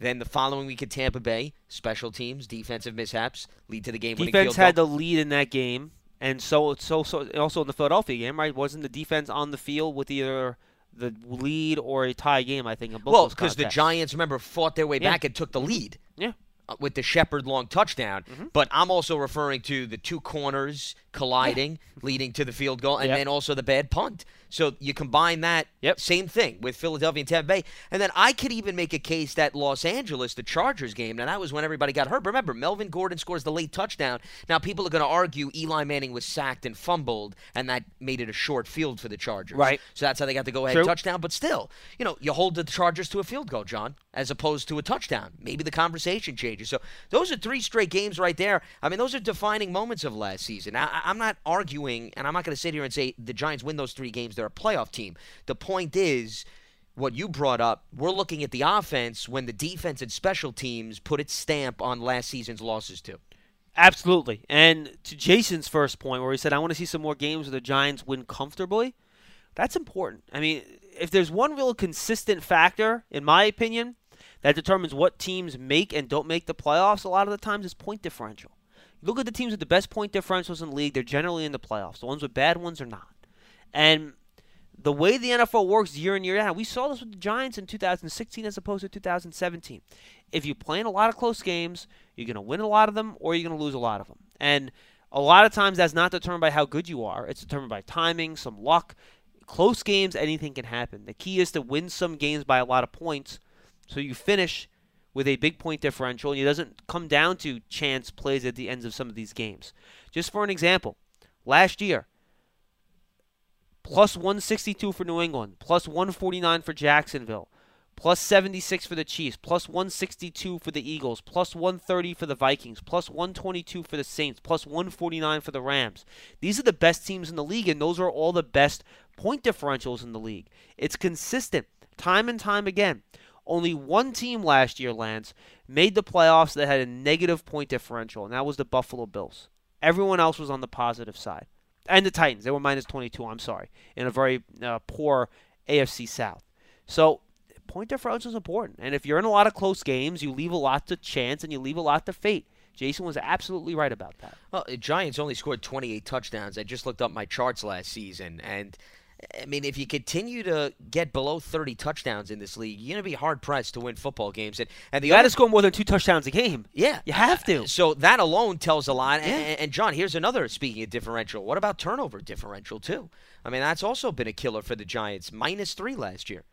Then the following week at Tampa Bay, special teams, defensive mishaps lead to the game-winning field goal. Defense had the lead in that game, and so, so, so also in the Philadelphia game, right? Wasn't the defense on the field with either the lead or a tie game, I think, in both those contests? Well, because the Giants, remember, fought their way yeah. back and took the lead. Yeah. With the Shepard long touchdown, mm-hmm. but I'm also referring to the two corners colliding, yeah. leading to the field goal, and yep. then also the bad punt. So you combine that, yep. same thing, with Philadelphia and Tampa Bay. And then I could even make a case that Los Angeles, the Chargers game, and that was when everybody got hurt. Remember, Melvin Gordon scores the late touchdown. Now people are going to argue Eli Manning was sacked and fumbled, and that made it a short field for the Chargers. Right. So that's how they got the go-ahead touchdown. But still, you know, you hold the Chargers to a field goal, John, as opposed to a touchdown. Maybe the conversation changes. So those are three straight games right there. I mean, those are defining moments of last season. I, I'm not arguing, and I'm not going to sit here and say the Giants win those three games. They're a playoff team. The point is, what you brought up, we're looking at the offense when the defense and special teams put its stamp on last season's losses too. Absolutely. And to Jason's first point where he said, I want to see some more games where the Giants win comfortably, that's important. I mean, if there's one real consistent factor, in my opinion, that determines what teams make and don't make the playoffs a lot of the times is point differential. You look at the teams with the best point differentials in the league, they're generally in the playoffs. The ones with bad ones are not. And the way the N F L works year in, year out, we saw this with the Giants in two thousand sixteen as opposed to two thousand seventeen. If you play in a lot of close games, you're going to win a lot of them or you're going to lose a lot of them. And a lot of times that's not determined by how good you are. It's determined by timing, some luck. Close games, anything can happen. The key is to win some games by a lot of points so you finish with a big point differential, and it doesn't come down to chance plays at the ends of some of these games. Just for an example, last year, plus one sixty-two for New England, plus one forty-nine for Jacksonville, plus seventy-six for the Chiefs, plus one sixty-two for the Eagles, plus one thirty for the Vikings, plus one twenty-two for the Saints, plus one forty-nine for the Rams. These are the best teams in the league, and those are all the best point differentials in the league. It's consistent, time and time again. Only one team last year, Lance, made the playoffs that had a negative point differential, and that was the Buffalo Bills. Everyone else was on the positive side. And the Titans. They were minus twenty-two, I'm sorry, in a very uh, poor A F C South. So point differential is important. And if you're in a lot of close games, you leave a lot to chance and you leave a lot to fate. Jason was absolutely right about that. Well, the Giants only scored twenty-eight touchdowns. I just looked up my charts last season, and I mean, if you continue to get below thirty touchdowns in this league, you're going to be hard-pressed to win football games. And, and the you got to score more than two touchdowns a game. Yeah. You have to. So that alone tells a lot. Yeah. And, and, John, here's another, speaking of differential. What about turnover differential, too? I mean, that's also been a killer for the Giants, minus three last year.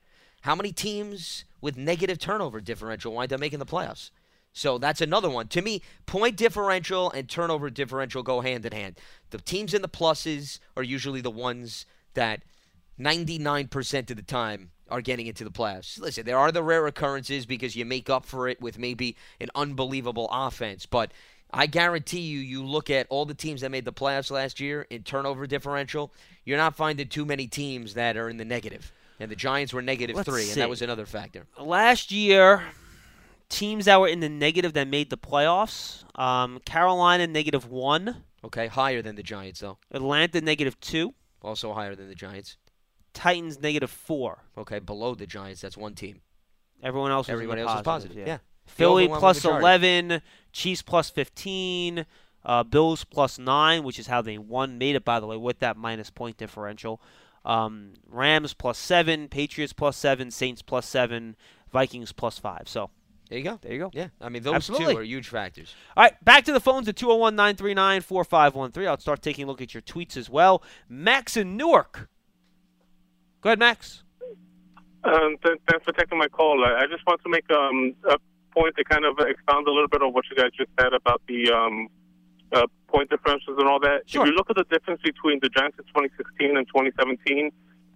How many teams with negative turnover differential wind up making the playoffs? So that's another one. To me, point differential and turnover differential go hand in hand. The teams in the pluses are usually the ones that – ninety-nine percent of the time are getting into the playoffs. Listen, there are the rare occurrences because you make up for it with maybe an unbelievable offense. But I guarantee you, you look at all the teams that made the playoffs last year in turnover differential, you're not finding too many teams that are in the negative. And the Giants were negative Let's three, see. and that was another factor. Last year, teams that were in the negative that made the playoffs, um, Carolina, negative one. Okay, higher than the Giants, though. Atlanta, negative two. Also higher than the Giants. Titans, negative four. Okay, below the Giants. That's one team. Everyone else was Everybody else positive, was positive, yeah. yeah. Philly, plus eleven. Chiefs, plus fifteen. Uh, Bills, plus nine, which is how they won. Made it, by the way, with that minus point differential. Um, Rams, plus seven. Patriots, plus seven. Saints, plus seven. Vikings, plus five. So there you go. There you go. Yeah, I mean, those Absolutely. two are huge factors. All right, back to the phones at two oh one, nine three nine, four five one three. I'll start taking a look at your tweets as well. Max in Newark. Go ahead, Max. Um, th- thanks for taking my call. I, I just want to make um, a point to kind of expound a little bit on what you guys just said about the um, uh, point differentials and all that. Sure. If you look at the difference between the Giants in twenty sixteen and twenty seventeen,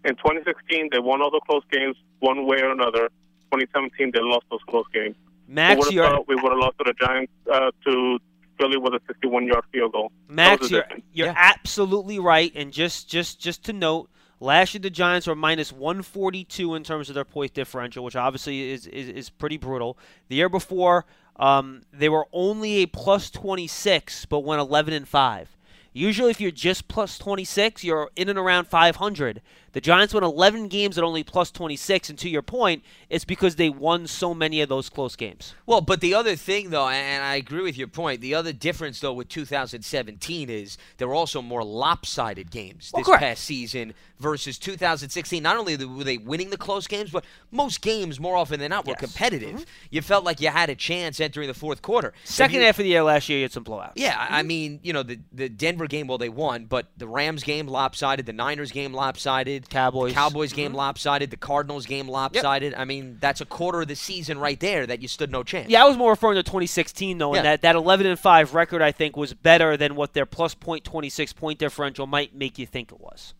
in twenty sixteen they won all the close games one way or another. twenty seventeen they lost those close games. Max, we you're... we would have lost to the Giants uh, to Philly with a sixty-one yard field goal. Max, you're, you're yeah. absolutely right. And just just just to note, last year the Giants were minus one forty-two in terms of their point differential, which obviously is is, is pretty brutal. The year before, um, they were only a plus twenty-six, but went eleven and five. Usually, if you're just plus twenty-six, you're in and around five hundred. The Giants won eleven games at only plus twenty-six, and to your point, it's because they won so many of those close games. Well, but the other thing, though, and I agree with your point, the other difference, though, with two thousand seventeen is there were also more lopsided games this well, past season versus two thousand sixteen. Not only were they winning the close games, but most games, more often than not, were yes. competitive. Mm-hmm. You felt like you had a chance entering the fourth quarter. Second you, half of the year last year, you had some blowouts. Yeah, mm-hmm. I mean, you know, the, the Denver game, well, they won, but the Rams game lopsided, the Niners game lopsided, Cowboys Cowboys game mm-hmm. lopsided, the Cardinals game lopsided. Yep. I mean, that's a quarter of the season right there that you stood no chance. Yeah, I was more referring to twenty sixteen, though, yeah. and that, that eleven and five record, I think, was better than what their plus point twenty-six point differential might make you think it was.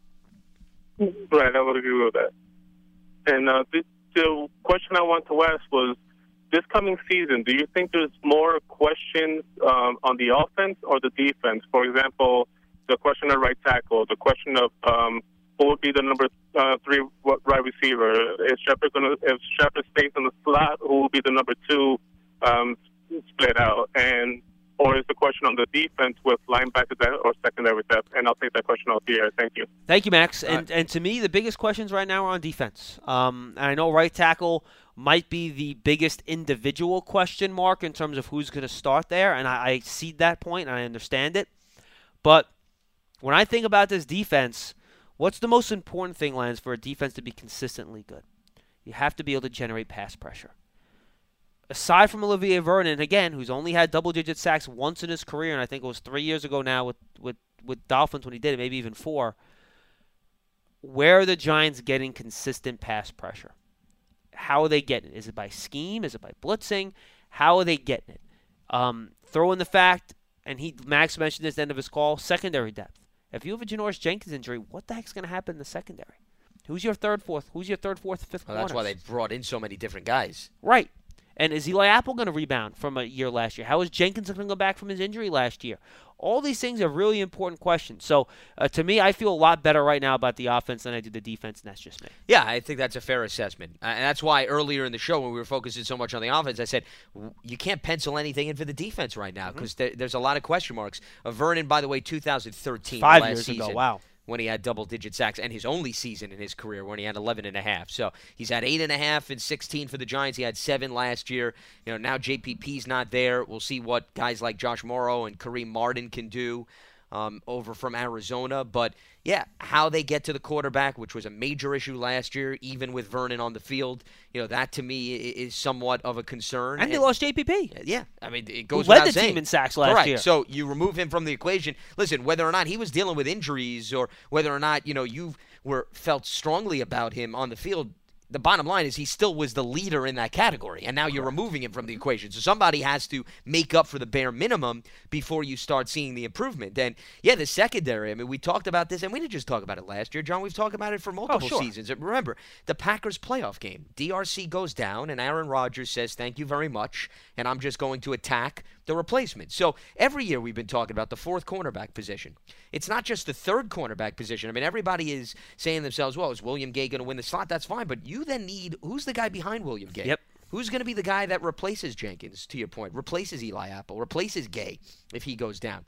Right, I would agree with that. And uh, the, the question I want to ask was, this coming season, do you think there's more questions um, on the offense or the defense? For example, the question of right tackle, the question of um, who would be the number uh, three right receiver? Is Shepard gonna, if Shepard stays in the slot, who will be the number two um, split out? And or is the question on the defense with linebackers or secondary depth? And I'll take that question off the air. Thank you. Thank you, Max. And right. and to me, the biggest questions right now are on defense. Um, and I know right tackle might be the biggest individual question mark in terms of who's going to start there, and I, I see that point, and I understand it. But when I think about this defense, what's the most important thing, Lance, for a defense to be consistently good? You have to be able to generate pass pressure. Aside from Olivier Vernon, again, who's only had double-digit sacks once in his career, and I think it was three years ago now with, with, with Dolphins when he did it, maybe even four, where are the Giants getting consistent pass pressure? How are they getting it? Is it by scheme? Is it by blitzing? How are they getting it? Um, throw in the fact, and he Max mentioned this at the end of his call, secondary depth. If you have a Janoris Jenkins injury, what the heck's going to happen in the secondary? Who's your third, fourth? Who's your third, fourth, fifth corner? Well, that's why they brought in so many different guys. Right. And is Eli Apple going to rebound from a year last year? How is Jenkins going to go back from his injury last year? All these things are really important questions. So, uh, to me, I feel a lot better right now about the offense than I do the defense, and that's just me. Yeah, I think that's a fair assessment. Uh, and that's why earlier in the show when we were focusing so much on the offense, I said you can't pencil anything in for the defense right now because mm-hmm. there, there's a lot of question marks. Uh, Vernon, by the way, two thousand thirteen, Five last years season. Ago, wow. When he had double-digit sacks, and his only season in his career when he had eleven and a half. So he's had eight and a half and sixteen for the Giants. He had seven last year. You know, now J P P's not there. We'll see what guys like Josh Morrow and Kareem Martin can do. um, over from Arizona. But, yeah, how they get to the quarterback, which was a major issue last year, even with Vernon on the field, you know, that to me is somewhat of a concern. And, and they lost J P P. Yeah. I mean, it goes without saying. Who led the team in sacks last year. All right, so you remove him from the equation. Listen, whether or not he was dealing with injuries or whether or not, you know, you were felt strongly about him on the field, the bottom line is he still was the leader in that category, and now you're removing him from the equation. So somebody has to make up for the bare minimum before you start seeing the improvement. And, yeah, the secondary, I mean, we talked about this, and we didn't just talk about it last year, John. We've talked about it for multiple oh, sure. seasons. And remember, the Packers playoff game, D R C goes down, and Aaron Rodgers says, thank you very much, and I'm just going to attack the replacement. So every year we've been talking about the fourth cornerback position. It's not just the third cornerback position. I mean, everybody is saying to themselves, well, is William Gay going to win the slot? That's fine, but you You then need who's the guy behind William Gay? Yep. Who's going to be the guy that replaces Jenkins, to your point, replaces Eli Apple, replaces Gay if he goes down?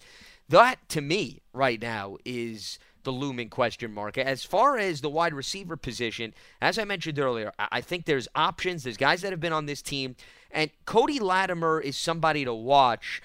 That, to me, right now is the looming question mark. As far as the wide receiver position, as I mentioned earlier, I think there's options. There's guys that have been on this team. And Cody Latimer is somebody to watch.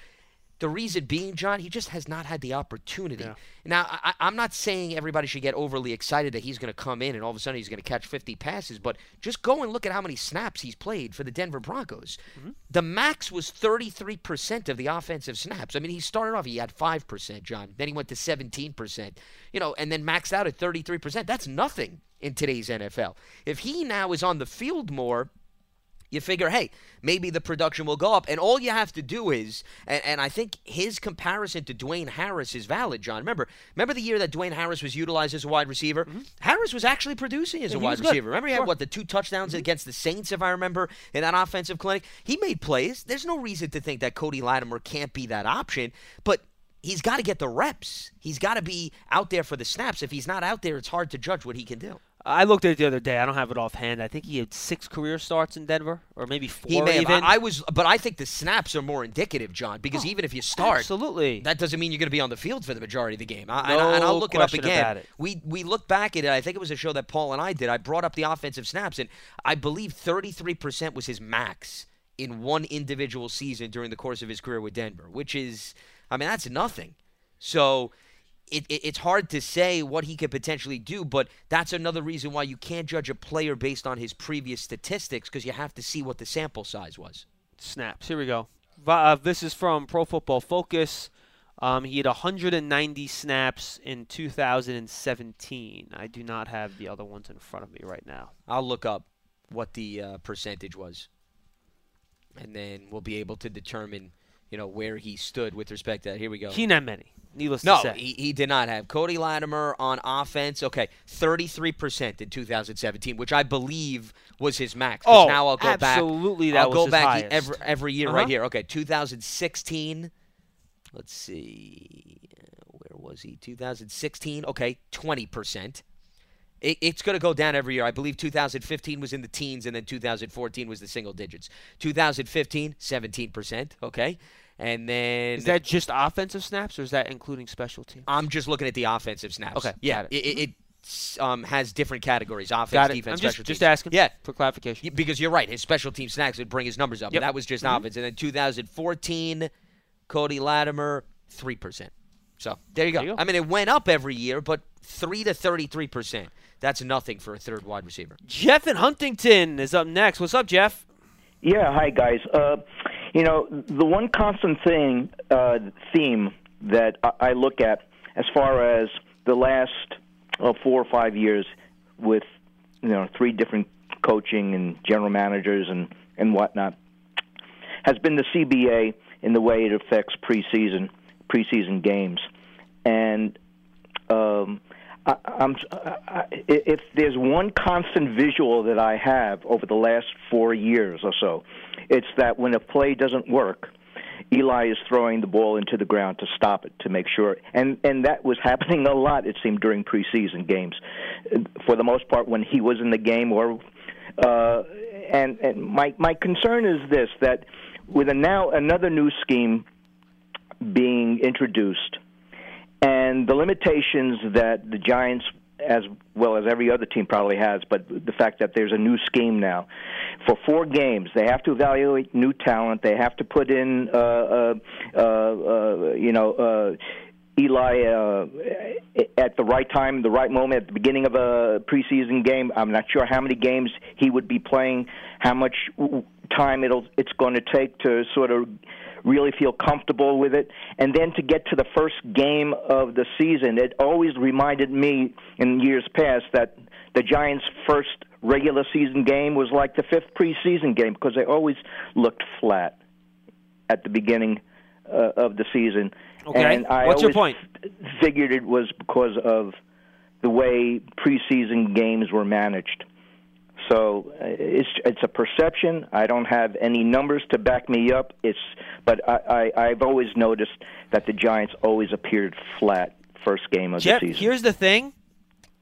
The reason being, John, he just has not had the opportunity. Yeah. Now, I, I'm not saying everybody should get overly excited that he's going to come in and all of a sudden he's going to catch fifty passes, but just go and look at how many snaps he's played for the Denver Broncos. Mm-hmm. The max was thirty-three percent of the offensive snaps. I mean, he started off, he had five percent, John. Then he went to seventeen percent, you know, and then maxed out at thirty-three percent. That's nothing in today's N F L. If he now is on the field more, you figure, hey, maybe the production will go up. And all you have to do is, and, and I think his comparison to Dwayne Harris is valid, John. Remember remember the year that Dwayne Harris was utilized as a wide receiver? Mm-hmm. Harris was actually producing as yeah, a wide receiver. Good. Remember he sure. had, what, the two touchdowns mm-hmm. against the Saints, if I remember, in that offensive clinic? He made plays. There's no reason to think that Cody Latimer can't be that option, but he's got to get the reps. He's got to be out there for the snaps. If he's not out there, it's hard to judge what he can do. I looked at it the other day. I don't have it offhand. I think he had six career starts in Denver, or maybe four he may even. Have. I was, but I think the snaps are more indicative, John, because oh, even if you start, absolutely, that doesn't mean you're going to be on the field for the majority of the game. I, no and I'll look it up again. About it. We we looked back at it. I think it was a show that Paul and I did. I brought up the offensive snaps, and I believe thirty-three percent was his max in one individual season during the course of his career with Denver, which is, I mean, that's nothing. So It, it, it's hard to say what he could potentially do, but that's another reason why you can't judge a player based on his previous statistics, because you have to see what the sample size was. Snaps. Here we go. Uh, this is from Pro Football Focus. Um, he had one hundred ninety snaps in two thousand seventeen. I do not have the other ones in front of me right now. I'll look up what the uh, percentage was, and then we'll be able to determine, you know, where he stood with respect to that. Here we go. He didn't have many. Needless to say. No, he, he did not have. Cody Latimer on offense, okay, thirty-three percent in two thousand seventeen, which I believe was his max. Oh, now I'll go absolutely back. That I'll was go his back highest. Every, every year uh-huh. right here. Okay, two thousand sixteen. Let's see. Where was he? two thousand sixteen, okay, twenty percent. It, it's going to go down every year. I believe two thousand fifteen was in the teens, and then two thousand fourteen was the single digits. two thousand fifteen, seventeen percent, okay. And then is that just offensive snaps, or is that including special teams? I'm just looking at the offensive snaps. Okay, yeah, got it. It, it, it um, has different categories: offense, got it. defense, I'm special just, teams. Just asking, yeah, for clarification. Because you're right, his special team snaps would bring his numbers up. Yep. But that was just mm-hmm. offense. And then two thousand fourteen, Cody Latimer, three percent. So there you go. There you go. I mean, it went up every year, but three to thirty-three percent. That's nothing for a third wide receiver. Jeff in Huntington is up next. What's up, Jeff? Yeah, hi guys. Uh, You know, the one constant thing, uh, theme that I look at as far as the last uh, four or five years with, you know, three different coaching and general managers and, and whatnot has been the C B A in the way it affects preseason preseason games. And um, I, I'm, I, if there's one constant visual that I have over the last four years or so, it's that when a play doesn't work, Eli is throwing the ball into the ground to stop it, to make sure. And and that was happening a lot, it seemed, during preseason games, for the most part when he was in the game. Or uh, and, and my my concern is this, that with a now another new scheme being introduced and the limitations that the Giants, as well as every other team probably has, but the fact that there's a new scheme now. For four games, they have to evaluate new talent. They have to put in, uh, uh, uh, uh, you know, Eli uh, at the right time, the right moment, at the beginning of a preseason game. I'm not sure how many games he would be playing, how much time it'll it's going to take to sort of really feel comfortable with it. And then to get to the first game of the season, it always reminded me in years past that the Giants' first regular season game was like the fifth preseason game because they always looked flat at the beginning uh, of the season. Okay. And I What's always your point? figured it was because of the way preseason games were managed. So it's it's a perception. I don't have any numbers to back me up. It's but I, I, I've always noticed that the Giants always appeared flat first game of Jeff, the season. Here's the thing.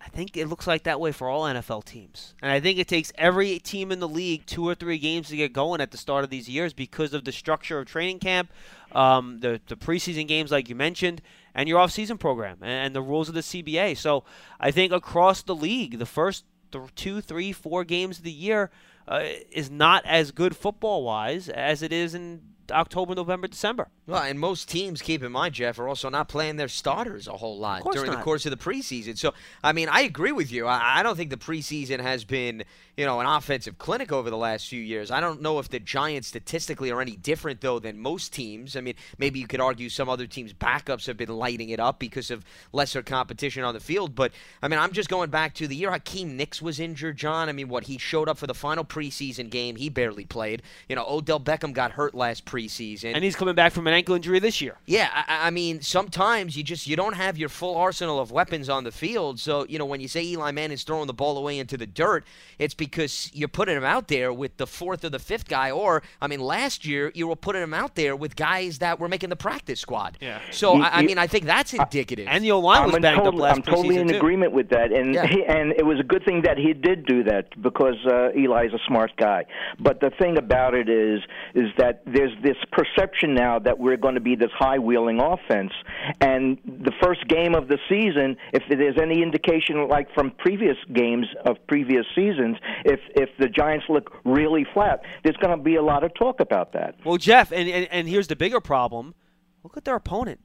I think it looks like that way for all N F L teams. And I think it takes every team in the league two or three games to get going at the start of these years because of the structure of training camp, um, the, the preseason games like you mentioned, and your off-season program and, and the rules of the C B A. So I think across the league, the first th- two, three, four games of the year uh, is not as good football-wise as it is in October, November, December. Well, and most teams, keep in mind, Jeff, are also not playing their starters a whole lot during not. the course of the preseason. So, I mean, I agree with you. I, I don't think the preseason has been, you know, an offensive clinic over the last few years. I don't know if the Giants statistically are any different, though, than most teams. I mean, maybe you could argue some other teams' backups have been lighting it up because of lesser competition on the field. But, I mean, I'm just going back to the year Hakeem Nicks was injured, John. I mean, what, he showed up for the final preseason game. He barely played. You know, Odell Beckham got hurt last preseason. Preseason. And he's coming back from an ankle injury this year. Yeah, I, I mean, sometimes you just you don't have your full arsenal of weapons on the field. So, you know, when you say Eli Manning's throwing the ball away into the dirt, it's because you're putting him out there with the fourth or the fifth guy. Or, I mean, last year you were putting him out there with guys that were making the practice squad. Yeah. So, you, I, I mean, I think that's indicative. Uh, and the O-line was banged total, up last I'm totally in too. agreement with that. And yeah. he, and it was a good thing that he did do that because uh, Eli's a smart guy. But the thing about it is, is that there's this perception now that we're going to be this high-wheeling offense. And the first game of the season, if there's any indication like from previous games of previous seasons, if if the Giants look really flat, there's going to be a lot of talk about that. Well, Jeff, and, and, and here's the bigger problem. Look at their opponent.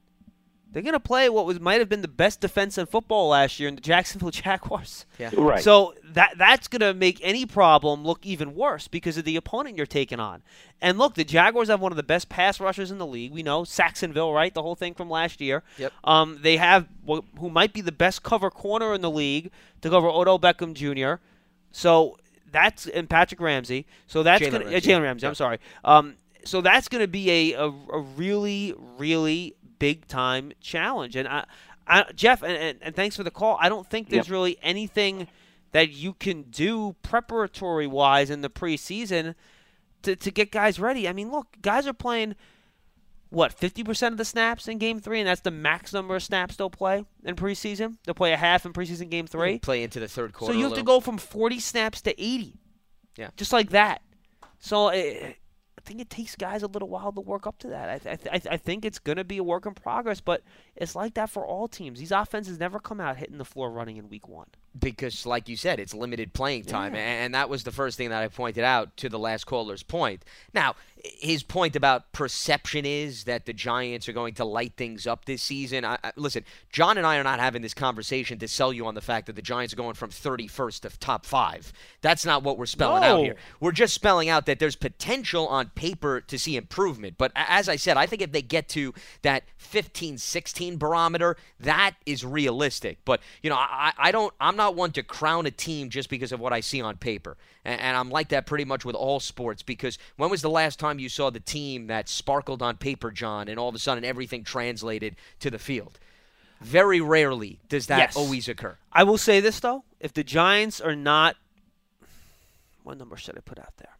They're going to play what was might have been the best defense in football last year in the Jacksonville Jaguars. Yeah. Right. So that that's going to make any problem look even worse because of the opponent you're taking on. And look, the Jaguars have one of the best pass rushers in the league. We know Saxonville, right? The whole thing from last year. Yep. Um, they have wh- who might be the best cover corner in the league to cover Odell Beckham Junior So that's and Patrick Ramsey. So that's Jalen gonna, Ramsey. Uh, Jalen Ramsey. Yep. I'm sorry. Um, so that's going to be a, a a really really big-time challenge. And, I, I, Jeff, and, and, and thanks for the call. I don't think there's yep. really anything that you can do preparatory-wise in the preseason to, to get guys ready. I mean, look, guys are playing, what, fifty percent of the snaps in Game three, and that's the max number of snaps they'll play in preseason. They'll play a half in preseason Game three. Play into the third quarter. So you have to go from forty snaps to eighty. Yeah. Just like that. So it, I think it takes guys a little while to work up to that. I th- I, th- I, th- I think it's going to be a work in progress, but it's like that for all teams. These offenses never come out hitting the floor running in week one. Because, like you said, it's limited playing time, yeah. and that was the first thing that I pointed out to the last caller's point. Now, his point about perception is that the Giants are going to light things up this season. I, I, listen, John and I are not having this conversation to sell you on the fact that the Giants are going from thirty-first to top five. That's not what we're spelling no. out here. We're just spelling out that there's potential on paper to see improvement. But as I said, I think if they get to that fifteen sixteen barometer, that is realistic. But, you know, I, I don't – I'm not one to crown a team just because of what I see on paper. And, and I'm like that pretty much with all sports because when was the last time you saw the team that sparkled on paper, John, and all of a sudden everything translated to the field? Very rarely does that yes. always occur. I will say this, though. If the Giants are not – what number should I put out there?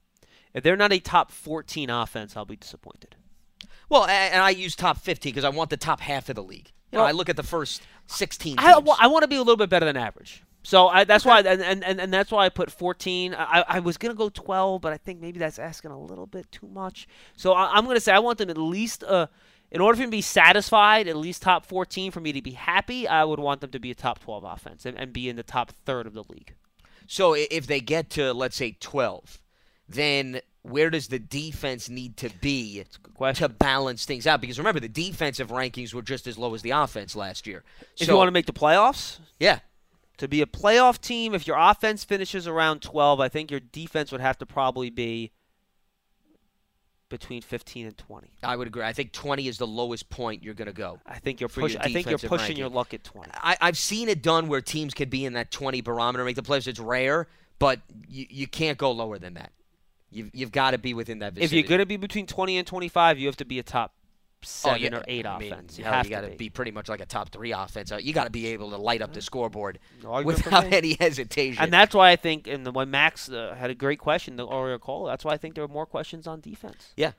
If they're not a top fourteen offense, I'll be disappointed. Well, and I use top fifteen because I want the top half of the league. You know, well, I look at the first sixteen teams. I, well, I want to be a little bit better than average. So I, that's okay. why, and, and, and that's why I put fourteen. I, I was going to go twelve, but I think maybe that's asking a little bit too much. So I, I'm going to say I want them at least, uh, in order for me to be satisfied, at least top fourteen, for me to be happy, I would want them to be a top twelve offense and, and be in the top third of the league. So if they get to, let's say, twelve, then where does the defense need to be to balance things out? Because remember, the defensive rankings were just as low as the offense last year. If so, you want to make the playoffs? Yeah. To be a playoff team, if your offense finishes around twelve, I think your defense would have to probably be between fifteen and twenty. I would agree. I think twenty is the lowest point you're going to go. I think you're, push, your I think you're pushing ranking. your luck at twenty. I, I've seen it done where teams could be in that twenty barometer, make the playoffs. It's rare, but you, you can't go lower than that. You've, you've got to be within that vicinity. If you're going to be between twenty and twenty-five, you have to be a top seven oh, or eight I mean, offense. You have you got to be. be pretty much like a top three offense. You got to be able to light up the scoreboard no, without any hesitation. And that's why I think, and the, when Max uh, had a great question, the Oriole call, that's why I think there are more questions on defense. Yeah.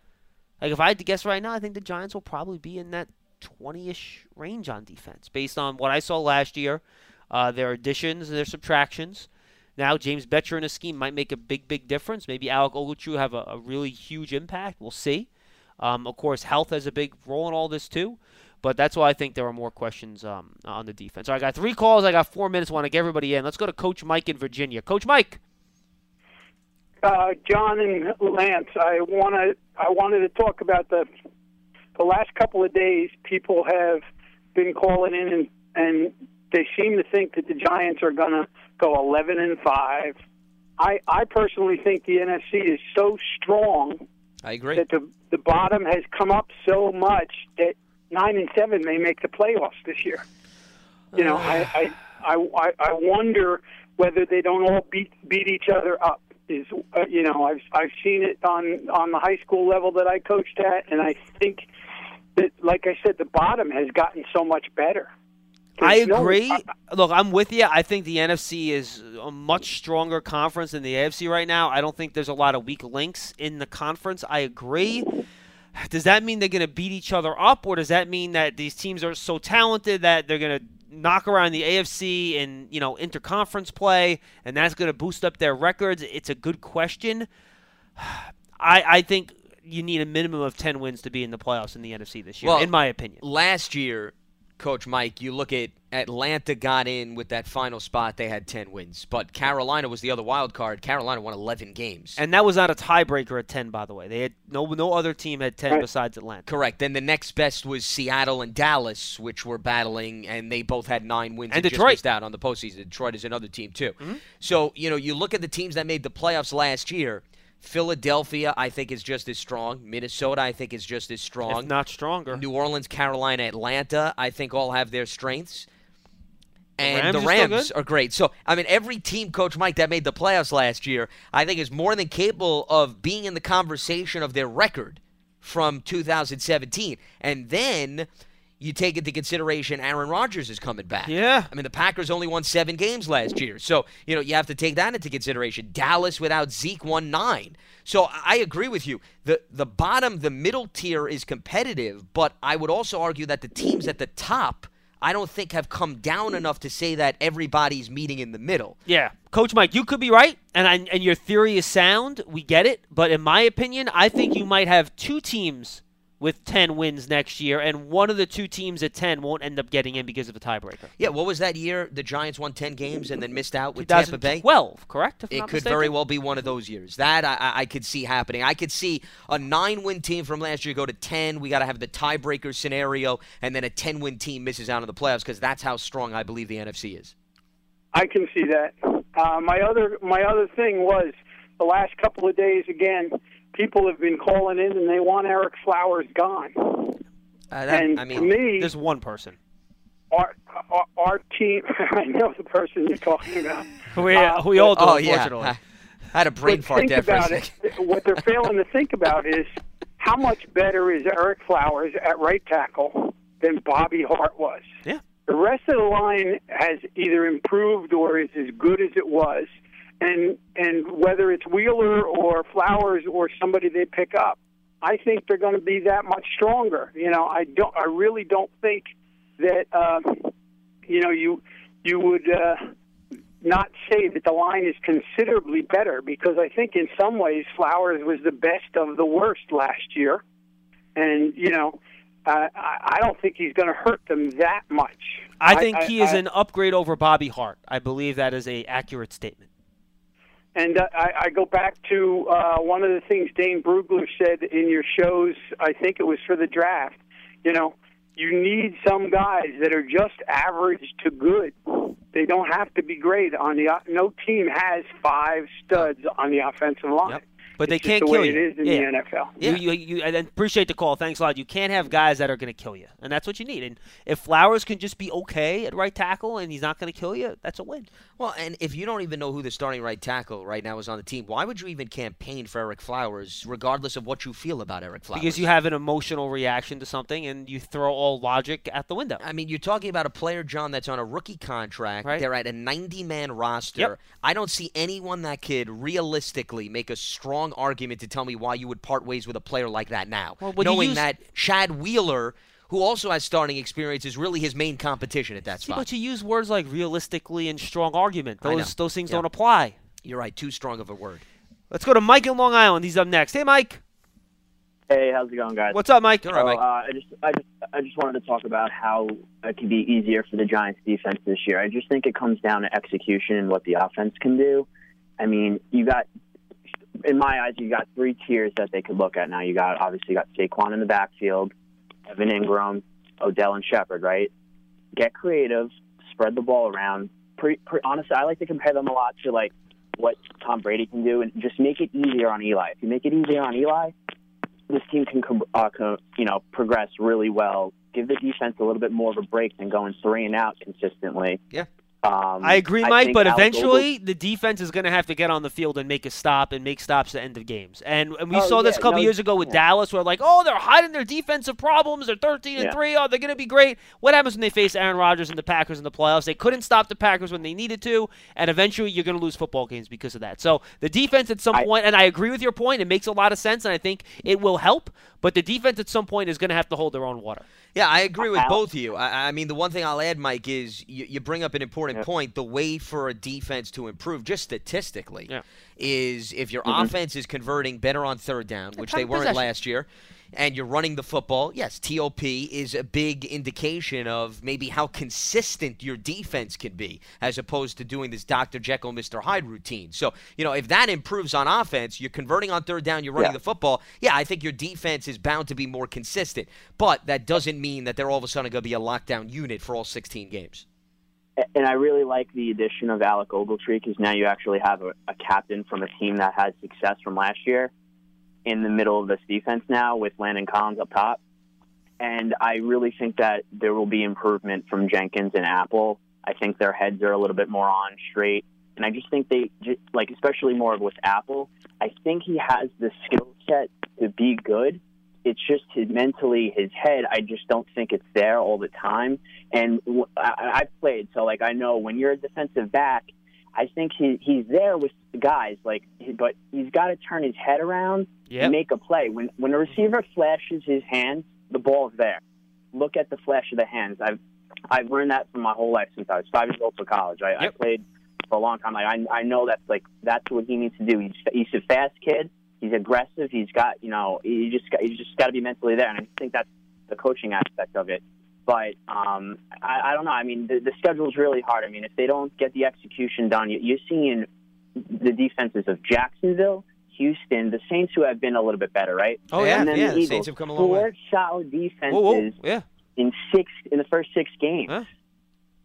Like if I had to guess right now, I think the Giants will probably be in that twenty-ish range on defense based on what I saw last year, uh, their additions and their subtractions. Now James Betcher in a scheme might make a big, big difference. Maybe Alec Ogletrue have a, a really huge impact. We'll see. Um, of course, health has a big role in all this too, but that's why I think there are more questions um, on the defense. So I got three calls. I got four minutes. I want to get everybody in. Let's go to Coach Mike in Virginia. Coach Mike. Uh, John and Lance, I wanna I wanted to talk about the the last couple of days. People have been calling in and and they seem to think that the Giants are gonna go eleven and five. I I personally think the N F C is so strong. I agree. That the, the bottom has come up so much that nine and seven may make the playoffs this year. You know, I, I, I, I wonder whether they don't all beat beat each other up. Is uh, you know, I've I've seen it on on the high school level that I coached at, and I think that, like I said, the bottom has gotten so much better. I agree. No, I, Look, I'm with you. I think the N F C is a much stronger conference than the A F C right now. I don't think there's a lot of weak links in the conference. I agree. Does that mean they're going to beat each other up, or does that mean that these teams are so talented that they're going to knock around the A F C in, you know, interconference play, and that's going to boost up their records? It's a good question. I, I think you need a minimum of ten wins to be in the playoffs in the N F C this year, well, in my opinion. Last year, Coach Mike, you look at Atlanta got in with that final spot. They had ten wins. But Carolina was the other wild card. Carolina won eleven games. And that was not a tiebreaker at ten, by the way. They had no no other team had ten right. besides Atlanta. Correct. Then the next best was Seattle and Dallas, which were battling, and they both had nine wins. And, and Detroit. Just missed out on the postseason. Detroit is another team, too. Mm-hmm. So, you know, you look at the teams that made the playoffs last year. Philadelphia, I think, is just as strong. Minnesota, I think, is just as strong. If not stronger. New Orleans, Carolina, Atlanta, I think all have their strengths. And the Rams, the Rams are, are great. So, I mean, every team, Coach Mike, that made the playoffs last year, I think is more than capable of being in the conversation of their record from two thousand seventeen. And then you take into consideration Aaron Rodgers is coming back. Yeah. I mean, the Packers only won seven games last year. So, you know, you have to take that into consideration. Dallas without Zeke won nine. So I agree with you. The, the bottom, the middle tier is competitive, but I would also argue that the teams at the top I don't think have come down enough to say that everybody's meeting in the middle. Yeah. Coach Mike, you could be right, and I, and your theory is sound. We get it. But in my opinion, I think you might have two teams with ten wins next year, and one of the two teams at ten won't end up getting in because of a tiebreaker. Yeah, what was that year? The Giants won ten games and then missed out with Tampa Bay? twenty twelve, correct? If it I'm not could mistaken. very well be one of those years. That I, I could see happening. I could see a nine-win team from last year go to ten. We got to have the tiebreaker scenario, and then a ten-win team misses out in the playoffs because that's how strong I believe the N F C is. I can see that. Uh, my other my other thing was the last couple of days, again, people have been calling in, and they want Eric Flowers gone. Uh, that, and I mean, to me, there's one person. Our our, our team. I know the person you're talking about. we uh, we all do, oh, unfortunately. Yeah. I had a brain fart there for a second. What they're failing to think about is how much better is Eric Flowers at right tackle than Bobby Hart was. Yeah. The rest of the line has either improved or is as good as it was. And and whether it's Wheeler or Flowers or somebody they pick up, I think they're going to be that much stronger. You know, I don't. I really don't think that uh, you know you you would uh, not say that the line is considerably better, because I think in some ways Flowers was the best of the worst last year, and you know. Uh, I don't think he's going to hurt them that much. I think I, he I, is I, an upgrade over Bobby Hart. I believe that is an accurate statement. And uh, I, I go back to uh, one of the things Dane Brugler said in your shows, I think it was for the draft. You know, you need some guys that are just average to good. They don't have to be great. On the no team has five studs on the offensive line. Yep. But they it's can't the kill you. It is in yeah. the N F L. Yeah. You, you, you, I appreciate the call. Thanks a lot. You can't have guys that are going to kill you, and that's what you need. And if Flowers can just be okay at right tackle and he's not going to kill you, that's a win. Well, and if you don't even know who the starting right tackle right now is on the team, why would you even campaign for Ereck Flowers regardless of what you feel about Ereck Flowers? Because you have an emotional reaction to something, and you throw all logic out the window. I mean, you're talking about a player, John, that's on a rookie contract. Right. They're at a ninety-man roster. Yep. I don't see anyone that could realistically make a strong argument to tell me why you would part ways with a player like that now, well, knowing use... that Chad Wheeler, who also has starting experience, is really his main competition at that See, spot. But you use words like realistically and strong argument. Those those things yeah. don't apply. You're right. Too strong of a word. Let's go to Mike in Long Island. He's up next. Hey, Mike. Hey, how's it going, guys? What's up, Mike? All right, Mike. So, uh, I just I just I just wanted to talk about how it can be easier for the Giants' defense this year. I just think it comes down to execution and what the offense can do. I mean, you got. In my eyes, you got three tiers that they could look at now. You got obviously you got Saquon in the backfield, Evan Ingram, Odell, and Shepard. Right? Get creative, spread the ball around. Pre, pre, honestly, I like to compare them a lot to like what Tom Brady can do, and just make it easier on Eli. If you make it easier on Eli, this team can uh, co, you know progress really well. Give the defense a little bit more of a break than going three and out consistently. Yeah. Um, I agree, Mike, I but Alec eventually Gold- the defense is going to have to get on the field and make a stop and make stops at end of games. And, and we oh, saw yeah, this a couple no, years ago with yeah. Dallas where, like, oh, they're hiding their defensive problems. They're thirteen and three. Yeah. Oh, they're going to be great. What happens when they face Aaron Rodgers and the Packers in the playoffs? They couldn't stop the Packers when they needed to, and eventually you're going to lose football games because of that. So the defense at some I, point, and I agree with your point, it makes a lot of sense, and I think it will help, but the defense at some point is going to have to hold their own water. Yeah, I agree with Alec. both of you. I, I mean, the one thing I'll add, Mike, is you, you bring up an important point, the way for a defense to improve, just statistically, yeah. is if your mm-hmm. offense is converting better on third down, which they weren't possession. last year, and you're running the football, yes, T O P is a big indication of maybe how consistent your defense can be as opposed to doing this Doctor Jekyll, Mister Hyde routine. So, you know, if that improves on offense, you're converting on third down, you're running yeah. the football, yeah, I think your defense is bound to be more consistent. But that doesn't mean that they're all of a sudden going to be a lockdown unit for all sixteen games. And I really like the addition of Alec Ogletree because now you actually have a, a captain from a team that had success from last year in the middle of this defense now with Landon Collins up top. And I really think that there will be improvement from Jenkins and Apple. I think their heads are a little bit more on straight. And I just think they, just, like especially more with Apple, I think he has the skill set to be good. It's just his, mentally his head, I just don't think it's there all the time. And I, I played, so, like, I know when you're a defensive back, I think he, he's there with the guys, like, but he's got to turn his head around yep. and make a play. When when a receiver flashes his hands, the ball's there. Look at the flash of the hands. I've I've learned that from my whole life since I was five years old for college. I, yep. I played for a long time. Like, I I know that's, like, that's what he needs to do. He's, he's a fast kid. He's aggressive. He's got, you know, you just got, you just got to be mentally there, and I think that's the coaching aspect of it. But um, I, I don't know. I mean, the, the schedule's really hard. I mean, if they don't get the execution done, you, you're seeing the defenses of Jacksonville, Houston, the Saints, who have been a little bit better, right? Oh yeah, and then yeah. The, the Eagles, Saints have come a long four way. Four solid defenses whoa, whoa. Yeah. in six in the first six games. Huh?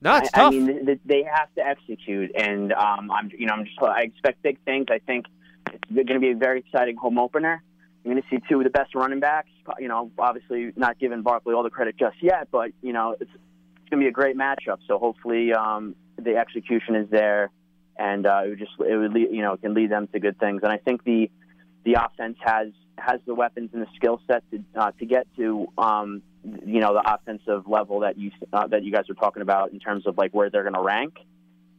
No, it's I, tough. I mean, the, the, they have to execute, and um, I'm, you know, I'm just, I expect big things. I think. It's going to be a very exciting home opener. You're going to see two of the best running backs. You know, obviously not giving Barkley all the credit just yet, but, you know, it's, it's going to be a great matchup. So hopefully um, the execution is there, and uh, it would just it would lead, you know it can lead them to good things. And I think the the offense has has the weapons and the skill set to uh, to get to um, you know the offensive level that you uh, that you guys are talking about in terms of like where they're going to rank.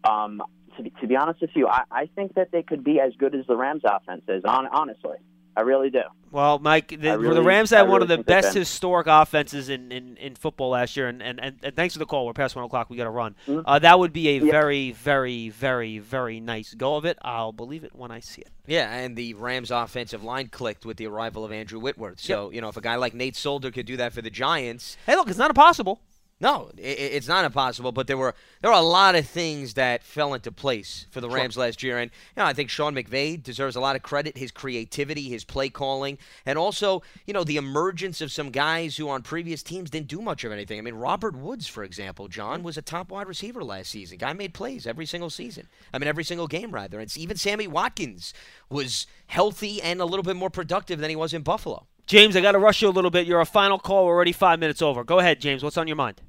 Um, To be, to be honest with you, I, I think that they could be as good as the Rams' offense is, on, honestly. I really do. Well, Mike, the, really, the Rams had really one of the best historic offenses in, in, in football last year, and, and, and thanks for the call. We're past one o'clock. We got to run. Mm-hmm. Uh, that would be a yeah. very, very, very, very nice go of it. I'll believe it when I see it. Yeah, and the Rams' offensive line clicked with the arrival of Andrew Whitworth. So, yep. you know, if a guy like Nate Solder could do that for the Giants. Hey, look, it's not impossible. No, it, it's not impossible, but there were there were a lot of things that fell into place for the Rams sure. last year. And you know, I think Sean McVay deserves a lot of credit, his creativity, his play calling, and also you know the emergence of some guys who on previous teams didn't do much of anything. I mean, Robert Woods, for example, John, was a top wide receiver last season. Guy made plays every single season. I mean, every single game, rather. And even Sammy Watkins was healthy and a little bit more productive than he was in Buffalo. James, I got to rush you a little bit. You're a final call. We're already five minutes over. Go ahead, James. What's on your mind?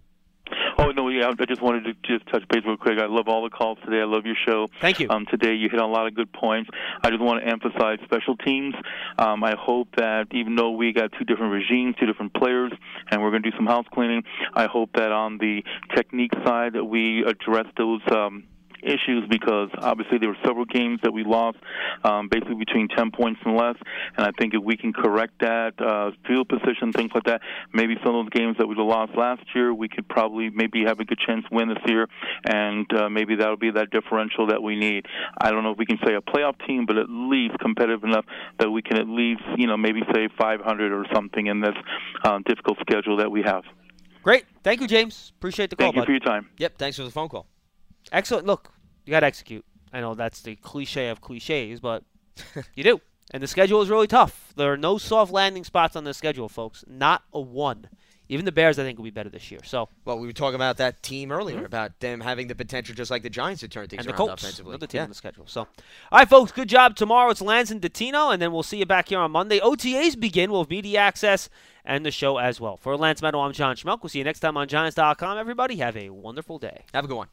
Oh, no, yeah, I just wanted to just touch base real quick. I love all the calls today. I love your show. Thank you. Um, today you hit on a lot of good points. I just want to emphasize special teams. Um, I hope that even though we got two different regimes, two different players, and we're going to do some house cleaning, I hope that on the technique side that we address those um issues, because obviously there were several games that we lost um, basically between ten points and less, and I think if we can correct that, uh, field position, things like that, maybe some of those games that we lost last year, we could probably maybe have a good chance to win this year, and uh, maybe that'll be that differential that we need. I don't know if we can say a playoff team, but at least competitive enough that we can at least, you know, maybe say five hundred or something in this uh, difficult schedule that we have. Great. Thank you, James. Appreciate the call, Thank you buddy. for your time. Yep, thanks for the phone call. Excellent. Look, you got to execute. I know that's the cliche of cliches, but you do. And the schedule is really tough. There are no soft landing spots on the schedule, folks. Not a one. Even the Bears, I think, will be better this year. So, well, we were talking about that team earlier, mm-hmm. about them having the potential, just like the Giants, to turn things around offensively. And the Colts, another team yeah. on the schedule. So, all right, folks, good job tomorrow. It's Lance and Dottino, and then we'll see you back here on Monday. O T As begin. We'll have media access and the show as well. For Lance Meadow, I'm John Schmelke. We'll see you next time on Giants dot com. Everybody, have a wonderful day. Have a good one.